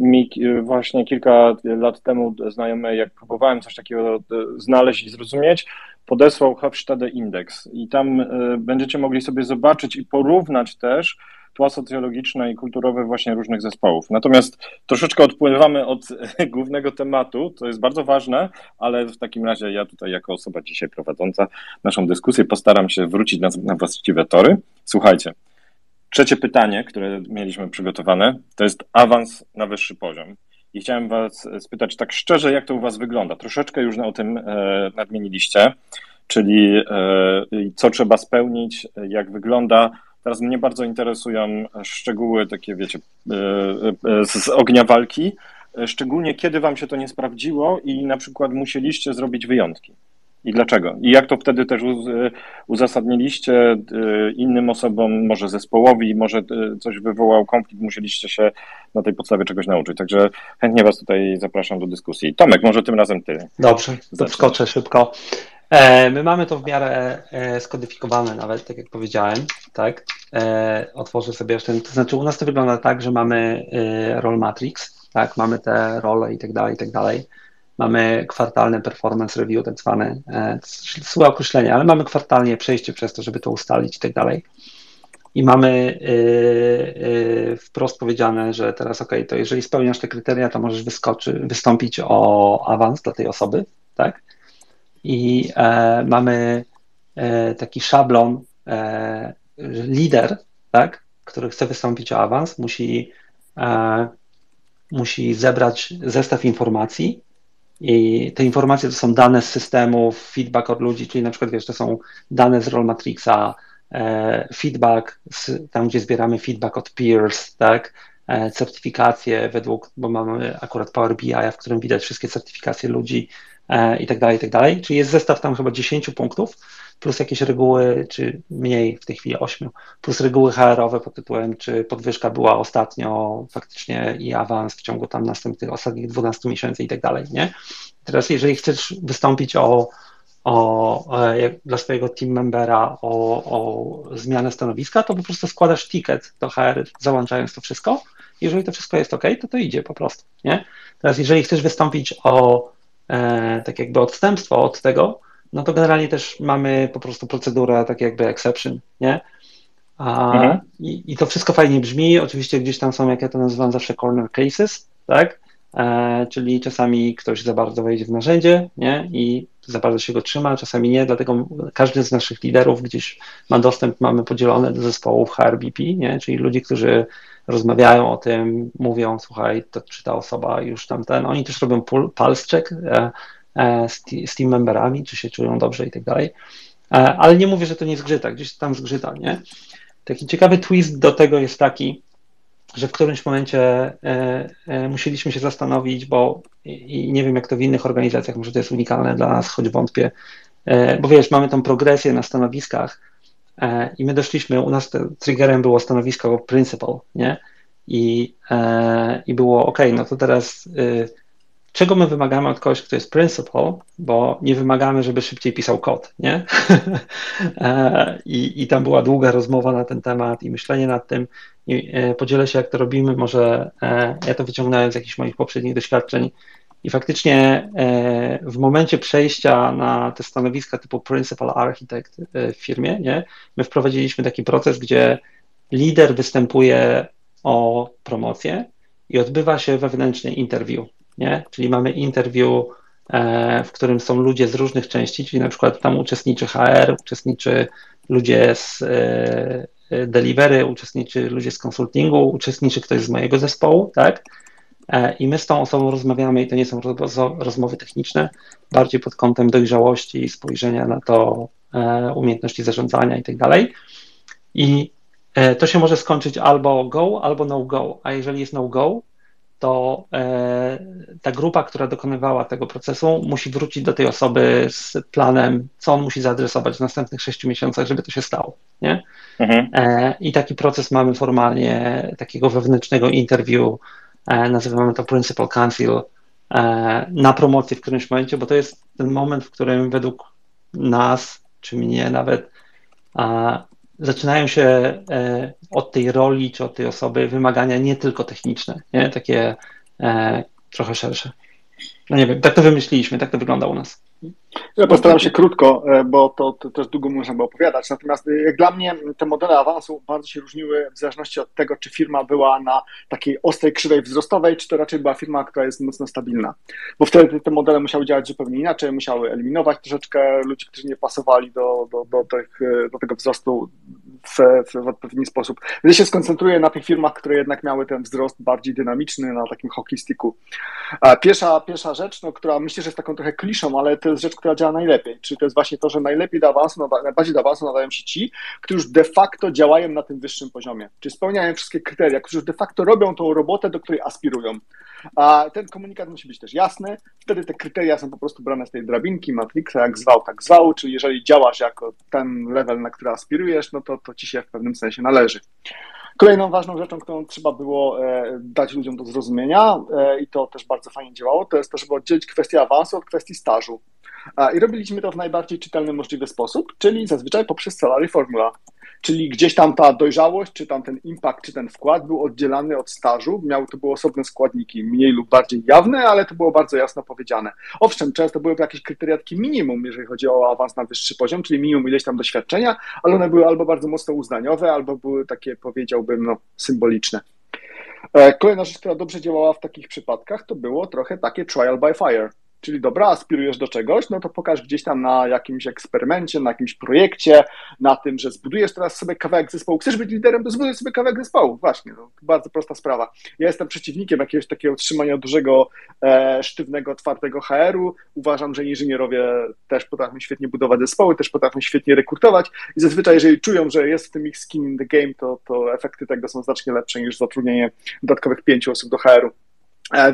mi właśnie kilka lat temu znajomy, jak próbowałem coś takiego znaleźć i zrozumieć, podesłał Hofstede Index i tam będziecie mogli sobie zobaczyć i porównać też tła socjologiczne i kulturowe właśnie różnych zespołów. Natomiast troszeczkę odpływamy od głównego tematu, to jest bardzo ważne, ale w takim razie ja tutaj jako osoba dzisiaj prowadząca naszą dyskusję postaram się wrócić na, na właściwe tory. Słuchajcie, trzecie pytanie, które mieliśmy przygotowane, to jest awans na wyższy poziom. I chciałem was spytać tak szczerze, jak to u was wygląda. Troszeczkę już o tym e, nadmieniliście, czyli e, co trzeba spełnić, jak wygląda. Teraz mnie bardzo interesują szczegóły takie, wiecie, z ognia walki, szczególnie kiedy wam się to nie sprawdziło i na przykład musieliście zrobić wyjątki. I dlaczego? I jak to wtedy też uzasadniliście innym osobom, może zespołowi, może coś wywołał konflikt, musieliście się na tej podstawie czegoś nauczyć. Także chętnie was tutaj zapraszam do dyskusji. Tomek, może tym razem ty. Dobrze, to wskoczę szybko. My mamy to w miarę skodyfikowane nawet, tak jak powiedziałem, tak? Otworzę sobie jeszcze, to znaczy u nas to wygląda tak, że mamy role matrix, tak? Mamy te role i tak dalej, i tak dalej. Mamy kwartalne performance review, tak zwane, złe określenie, ale mamy kwartalnie przejście przez to, żeby to ustalić i tak dalej. I mamy wprost powiedziane, że teraz okej, okay, to jeżeli spełniasz te kryteria, to możesz wyskoczy, wystąpić o awans dla tej osoby, tak? I e, mamy e, taki szablon, e, lider, tak, który chce wystąpić o awans, musi, e, musi zebrać zestaw informacji i te informacje to są dane z systemów, feedback od ludzi, czyli na przykład wiesz, to są dane z role matrixa, e, feedback, z, tam gdzie zbieramy feedback od peers, tak, e, certyfikacje według, bo mamy akurat Power B I, w którym widać wszystkie certyfikacje ludzi, i tak dalej, i tak dalej. Czyli jest zestaw tam chyba dziesięciu punktów, plus jakieś reguły, czy mniej w tej chwili ośmiu, plus reguły H R-owe pod tytułem, czy podwyżka była ostatnio faktycznie i awans w ciągu tam następnych ostatnich dwunastu miesięcy i tak dalej, nie? Teraz jeżeli chcesz wystąpić o, o jak dla swojego team membera o, o zmianę stanowiska, to po prostu składasz ticket do H R, załączając to wszystko. Jeżeli to wszystko jest ok, to to idzie po prostu, nie? Teraz jeżeli chcesz wystąpić o E, tak jakby odstępstwo od tego, no to generalnie też mamy po prostu procedurę tak jakby exception, nie? A, mhm. i, I to wszystko fajnie brzmi, oczywiście gdzieś tam są, jak ja to nazywam zawsze, corner cases, tak? E, czyli czasami ktoś za bardzo wejdzie w narzędzie, nie? I za bardzo się go trzyma, czasami nie, dlatego każdy z naszych liderów gdzieś ma dostęp, mamy podzielone do zespołów H R B P, nie? Czyli ludzi, którzy rozmawiają o tym, mówią, słuchaj, to czy ta osoba już tamten, oni też robią pulse check e, e, z, z team memberami, czy się czują dobrze i tak dalej, e, ale nie mówię, że to nie zgrzyta, gdzieś tam zgrzyta, nie? Taki ciekawy twist do tego jest taki, że w którymś momencie e, e, musieliśmy się zastanowić, bo i, i nie wiem, jak to w innych organizacjach, może to jest unikalne dla nas, choć wątpię, e, bo wiesz, mamy tą progresję na stanowiskach, i my doszliśmy, u nas triggerem było stanowisko principal, nie? I, e, i było ok, no to teraz y, czego my wymagamy od kogoś, kto jest principal, bo nie wymagamy, żeby szybciej pisał kod, nie? e, i, I tam była długa rozmowa na ten temat i myślenie nad tym. I, e, podzielę się, jak to robimy, może e, ja to wyciągnąłem z jakichś moich poprzednich doświadczeń i faktycznie e, w momencie przejścia na te stanowiska typu principal architect w firmie, nie, my wprowadziliśmy taki proces, gdzie lider występuje o promocję i odbywa się wewnętrzne interview, nie? Czyli mamy interview, w którym są ludzie z różnych części, czyli na przykład tam uczestniczy H R, uczestniczy ludzie z delivery, uczestniczy ludzie z konsultingu, uczestniczy ktoś z mojego zespołu, tak? I my z tą osobą rozmawiamy i to nie są rozmowy techniczne, bardziej pod kątem dojrzałości, spojrzenia na to, umiejętności zarządzania i tak dalej. I to się może skończyć albo go, albo no go, a jeżeli jest no go, to ta grupa, która dokonywała tego procesu, musi wrócić do tej osoby z planem, co on musi zaadresować w następnych sześciu miesiącach, żeby to się stało, nie? Mhm. I taki proces mamy formalnie, takiego wewnętrznego interview, nazywamy to Principal Council, na promocji w którymś momencie, bo to jest ten moment, w którym według nas, czy mnie nawet, zaczynają się od tej roli, czy od tej osoby wymagania nie tylko techniczne, nie? Takie trochę szersze. No nie wiem, tak to wymyśliliśmy, tak to wygląda u nas. Ja postaram się krótko, bo to, to też długo można by opowiadać, natomiast jak dla mnie te modele awansu bardzo się różniły w zależności od tego, czy firma była na takiej ostrej krzywej wzrostowej, czy to raczej była firma, która jest mocno stabilna, bo wtedy te modele musiały działać zupełnie inaczej, musiały eliminować troszeczkę ludzi, którzy nie pasowali do, do, do, tych, do tego wzrostu w, w odpowiedni sposób. Ja się skoncentruję na tych firmach, które jednak miały ten wzrost bardziej dynamiczny, na takim hockey sticku. Pierwsza, pierwsza rzecz, no, która myślę, że jest taką trochę kliszą, ale to jest rzecz, która działa najlepiej, czyli to jest właśnie to, że najlepiej do awansu, najbardziej do awansu nadają się ci, którzy już de facto działają na tym wyższym poziomie, czyli spełniają wszystkie kryteria, którzy już de facto robią tą robotę, do której aspirują. A ten komunikat musi być też jasny, wtedy te kryteria są po prostu brane z tej drabinki, matrixa, jak zwał, tak zwał, czyli jeżeli działasz jako ten level, na który aspirujesz, no to, to ci się w pewnym sensie należy. Kolejną ważną rzeczą, którą trzeba było dać ludziom do zrozumienia i to też bardzo fajnie działało, to jest to, żeby oddzielić kwestię awansu od kwestii stażu. I robiliśmy to w najbardziej czytelny możliwy sposób, czyli zazwyczaj poprzez salary formula. Czyli gdzieś tam ta dojrzałość, czy tam ten impact, czy ten wkład był oddzielany od stażu, miał to były osobne składniki, mniej lub bardziej jawne, ale to było bardzo jasno powiedziane. Owszem, często były jakieś kryteria takie minimum, jeżeli chodzi o awans na wyższy poziom, czyli minimum ileś tam doświadczenia, ale one były albo bardzo mocno uznaniowe, albo były takie, powiedziałbym, no, symboliczne. Kolejna rzecz, która dobrze działała w takich przypadkach, to było trochę takie trial by fire. Czyli dobra, aspirujesz do czegoś, no to pokaż gdzieś tam na jakimś eksperymencie, na jakimś projekcie, na tym, że zbudujesz teraz sobie kawałek zespołu. Chcesz być liderem, to zbuduj sobie kawałek zespołu. Właśnie, no, bardzo prosta sprawa. Ja jestem przeciwnikiem jakiegoś takiego trzymania dużego, e, sztywnego, twardego H R-u. Uważam, że inżynierowie też potrafią świetnie budować zespoły, też potrafią świetnie rekrutować i zazwyczaj, jeżeli czują, że jest w tym ich skin in the game, to, to efekty tego są znacznie lepsze niż zatrudnienie dodatkowych pięciu osób do H R-u.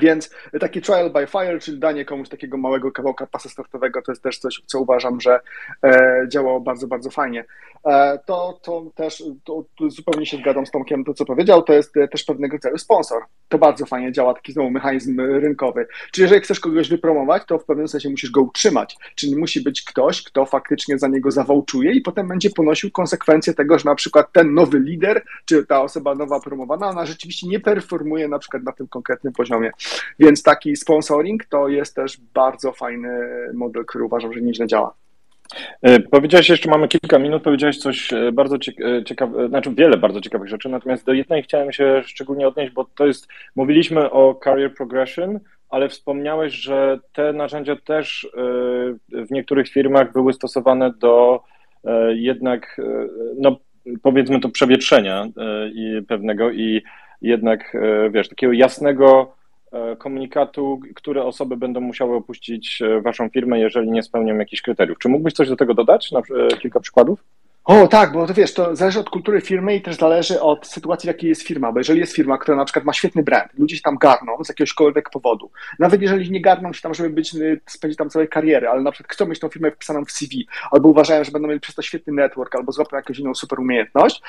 Więc taki trial by fire, czyli danie komuś takiego małego kawałka pasa startowego, to jest też coś, co uważam, że działało bardzo, bardzo fajnie. To, to też to, to zupełnie się zgadzam z Tomkiem, to co powiedział, to jest też pewnego rodzaju sponsor. To bardzo fajnie działa, taki znowu mechanizm rynkowy. Czyli jeżeli chcesz kogoś wypromować, to w pewnym sensie musisz go utrzymać, czyli musi być ktoś, kto faktycznie za niego zawałczuje i potem będzie ponosił konsekwencje tego, że na przykład ten nowy lider, czy ta osoba nowa promowana, ona rzeczywiście nie performuje na przykład na tym konkretnym poziomie. Więc taki sponsoring to jest też bardzo fajny model, który uważam, że nieźle działa. Powiedziałeś, jeszcze mamy kilka minut, powiedziałeś coś bardzo ciekawe, znaczy wiele bardzo ciekawych rzeczy, natomiast do jednej chciałem się szczególnie odnieść, bo to jest, mówiliśmy o career progression, ale wspomniałeś, że te narzędzia też w niektórych firmach były stosowane do jednak, no powiedzmy to przewietrzenia i pewnego i jednak, wiesz, takiego jasnego komunikatu, które osoby będą musiały opuścić waszą firmę, jeżeli nie spełnią jakichś kryteriów. Czy mógłbyś coś do tego dodać? Na kilka przykładów? O tak, bo to wiesz, to zależy od kultury firmy i też zależy od sytuacji, w jakiej jest firma, bo jeżeli jest firma, która na przykład ma świetny brand, ludzie się tam garną z jakiegośkolwiek powodu, nawet jeżeli nie garną się tam, żeby być, spędzić tam całej kariery, ale na przykład chcą mieć tą firmę wpisaną w C V, albo uważają, że będą mieli przez to świetny network, albo złapią jakąś inną super umiejętność,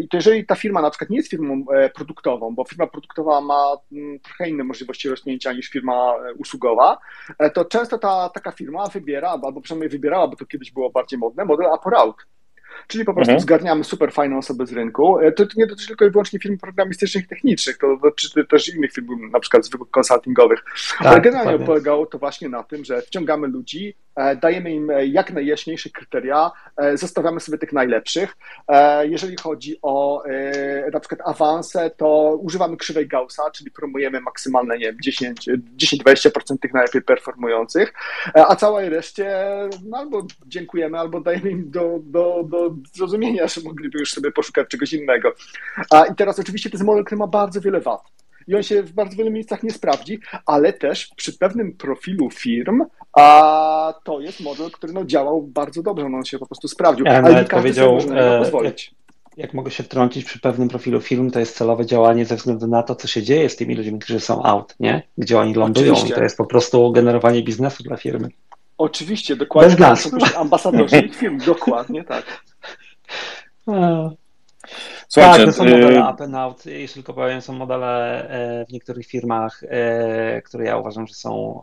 i to jeżeli ta firma na przykład nie jest firmą produktową, bo firma produktowa ma trochę inne możliwości rośnięcia niż firma usługowa, to często ta taka firma wybiera, albo przynajmniej wybierała, bo to kiedyś było bardziej modne, model up or out. Czyli po prostu mhm. zgarniamy super fajne osoby z rynku. To nie dotyczy tylko i wyłącznie firm programistycznych i technicznych, to dotyczy też innych firm, na przykład zwykłych konsultingowych. Tak, ale generalnie polegało to właśnie na tym, że wciągamy ludzi, dajemy im jak najjaśniejsze kryteria, zostawiamy sobie tych najlepszych. Jeżeli chodzi o na przykład awanse, to używamy krzywej Gaussa, czyli promujemy maksymalne, nie wiem, dziesięć do dwudziestu procent tych najlepiej performujących, a całej reszcie no, albo dziękujemy, albo dajemy im do, do, do zrozumienia, że mogliby już sobie poszukać czegoś innego. I teraz oczywiście to jest model, który ma bardzo wiele wad. I on się w bardzo wielu miejscach nie sprawdzi, ale też przy pewnym profilu firm, a to jest model, który no, działał bardzo dobrze, on się po prostu sprawdził. Ja ale nie każdy sobie można e, pozwolić. Jak, jak mogę się wtrącić, przy pewnym profilu firm to jest celowe działanie ze względu na to, co się dzieje z tymi ludźmi, którzy są out, nie? Gdzie oni lądują. Oczywiście. I to jest po prostu generowanie biznesu dla firmy. Oczywiście, dokładnie. Bez nas. Ambasadorzy ich firm, dokładnie tak. A. Słuchajcie, tak, to są modele up and out, jeśli tylko powiem, są modele w niektórych firmach, które ja uważam, że są,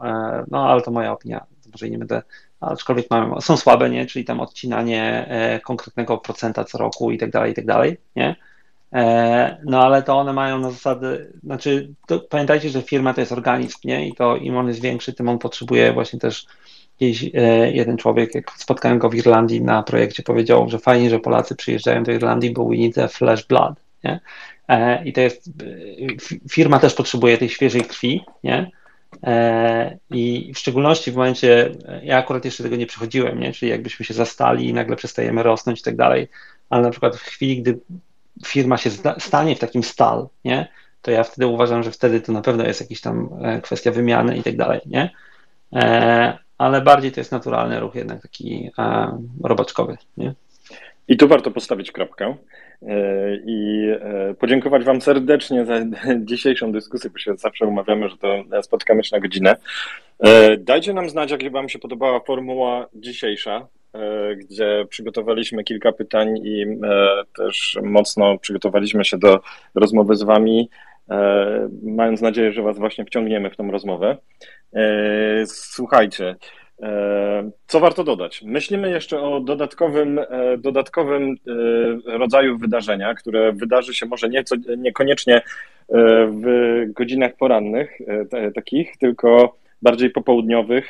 no ale to moja opinia, może nie będę, aczkolwiek mamy, są słabe, nie, czyli tam odcinanie konkretnego procenta co roku i tak dalej, i tak dalej, nie, no ale to one mają na zasady, znaczy to, pamiętajcie, że firma to jest organizm, nie, i to im on jest większy, tym on potrzebuje właśnie też. Kiedyś jeden człowiek, jak spotkałem go w Irlandii na projekcie, powiedział, że fajnie, że Polacy przyjeżdżają do Irlandii, bo we need a fresh blood, nie? I to jest, firma też potrzebuje tej świeżej krwi, nie? I w szczególności w momencie, ja akurat jeszcze tego nie przechodziłem, nie? Czyli jakbyśmy się zastali i nagle przestajemy rosnąć i tak dalej, ale na przykład w chwili, gdy firma się stanie w takim stal, nie? To ja wtedy uważam, że wtedy to na pewno jest jakaś tam kwestia wymiany i tak dalej, nie? Ale bardziej to jest naturalny ruch jednak taki e, robaczkowy, nie? I tu warto postawić kropkę i podziękować Wam serdecznie za dzisiejszą dyskusję, bo się zawsze umawiamy, że to spotkamy się na godzinę. Dajcie nam znać, jak Wam się podobała formuła dzisiejsza, gdzie przygotowaliśmy kilka pytań i też mocno przygotowaliśmy się do rozmowy z Wami, mając nadzieję, że Was właśnie wciągniemy w tą rozmowę. Słuchajcie, co warto dodać? Myślimy jeszcze o dodatkowym, dodatkowym rodzaju wydarzenia, które wydarzy się może nieco, niekoniecznie w godzinach porannych takich, tylko bardziej popołudniowych.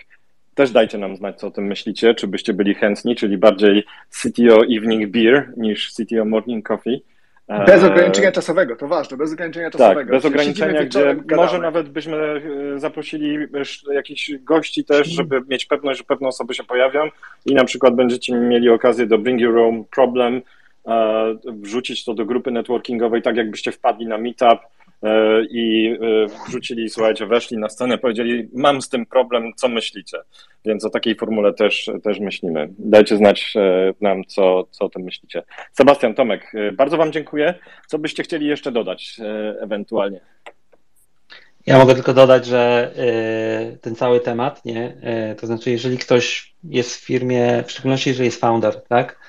Też dajcie nam znać, co o tym myślicie, czy byście byli chętni, czyli bardziej C T O Evening Beer niż C T O Morning Coffee. Bez ograniczenia czasowego, to ważne, bez ograniczenia czasowego. Tak, bez ograniczenia, gdzie może nawet byśmy zaprosili jakichś gości też, żeby mieć pewność, że pewne osoby się pojawią i na przykład będziecie mieli okazję do Bring Your Own Problem, wrzucić to do grupy networkingowej, tak jakbyście wpadli na meetup i wrzucili, słuchajcie, weszli na scenę, powiedzieli, mam z tym problem, co myślicie? Więc o takiej formule też, też myślimy. Dajcie znać nam, co, co o tym myślicie. Sebastian, Tomek, bardzo Wam dziękuję. Co byście chcieli jeszcze dodać ewentualnie? Ja mogę tylko dodać, że ten cały temat, nie? To znaczy, jeżeli ktoś jest w firmie, w szczególności jeżeli jest founder, tak?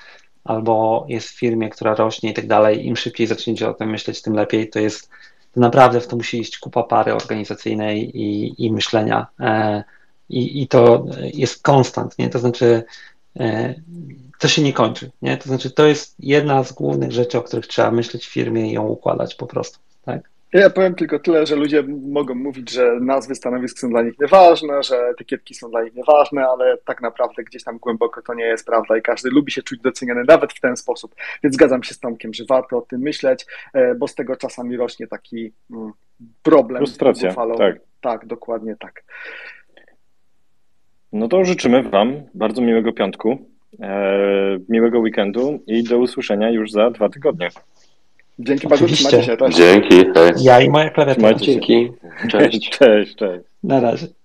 Albo jest w firmie, która rośnie i tak dalej, im szybciej zaczniecie o tym myśleć, tym lepiej. To jest naprawdę w to musi iść kupa pary organizacyjnej i, i myślenia. I, I to jest konstant, nie? To znaczy to się nie kończy, nie? To znaczy to jest jedna z głównych rzeczy, o których trzeba myśleć w firmie i ją układać po prostu, tak? Ja powiem tylko tyle, że ludzie mogą mówić, że nazwy stanowisk są dla nich nieważne, że etykietki są dla nich nieważne, ale tak naprawdę gdzieś tam głęboko to nie jest prawda i każdy lubi się czuć doceniany nawet w ten sposób, więc zgadzam się z Tomkiem, że warto o tym myśleć, bo z tego czasami rośnie taki problem. Frustracja, tak. Tak, dokładnie tak. No to życzymy Wam bardzo miłego piątku, miłego weekendu i do usłyszenia już za dwa tygodnie. Dzięki bardzo, trzymajcie się. Dzięki, hej. Ja i moja klawiatura. Dzięki, cześć. Cześć, cześć. Na razie.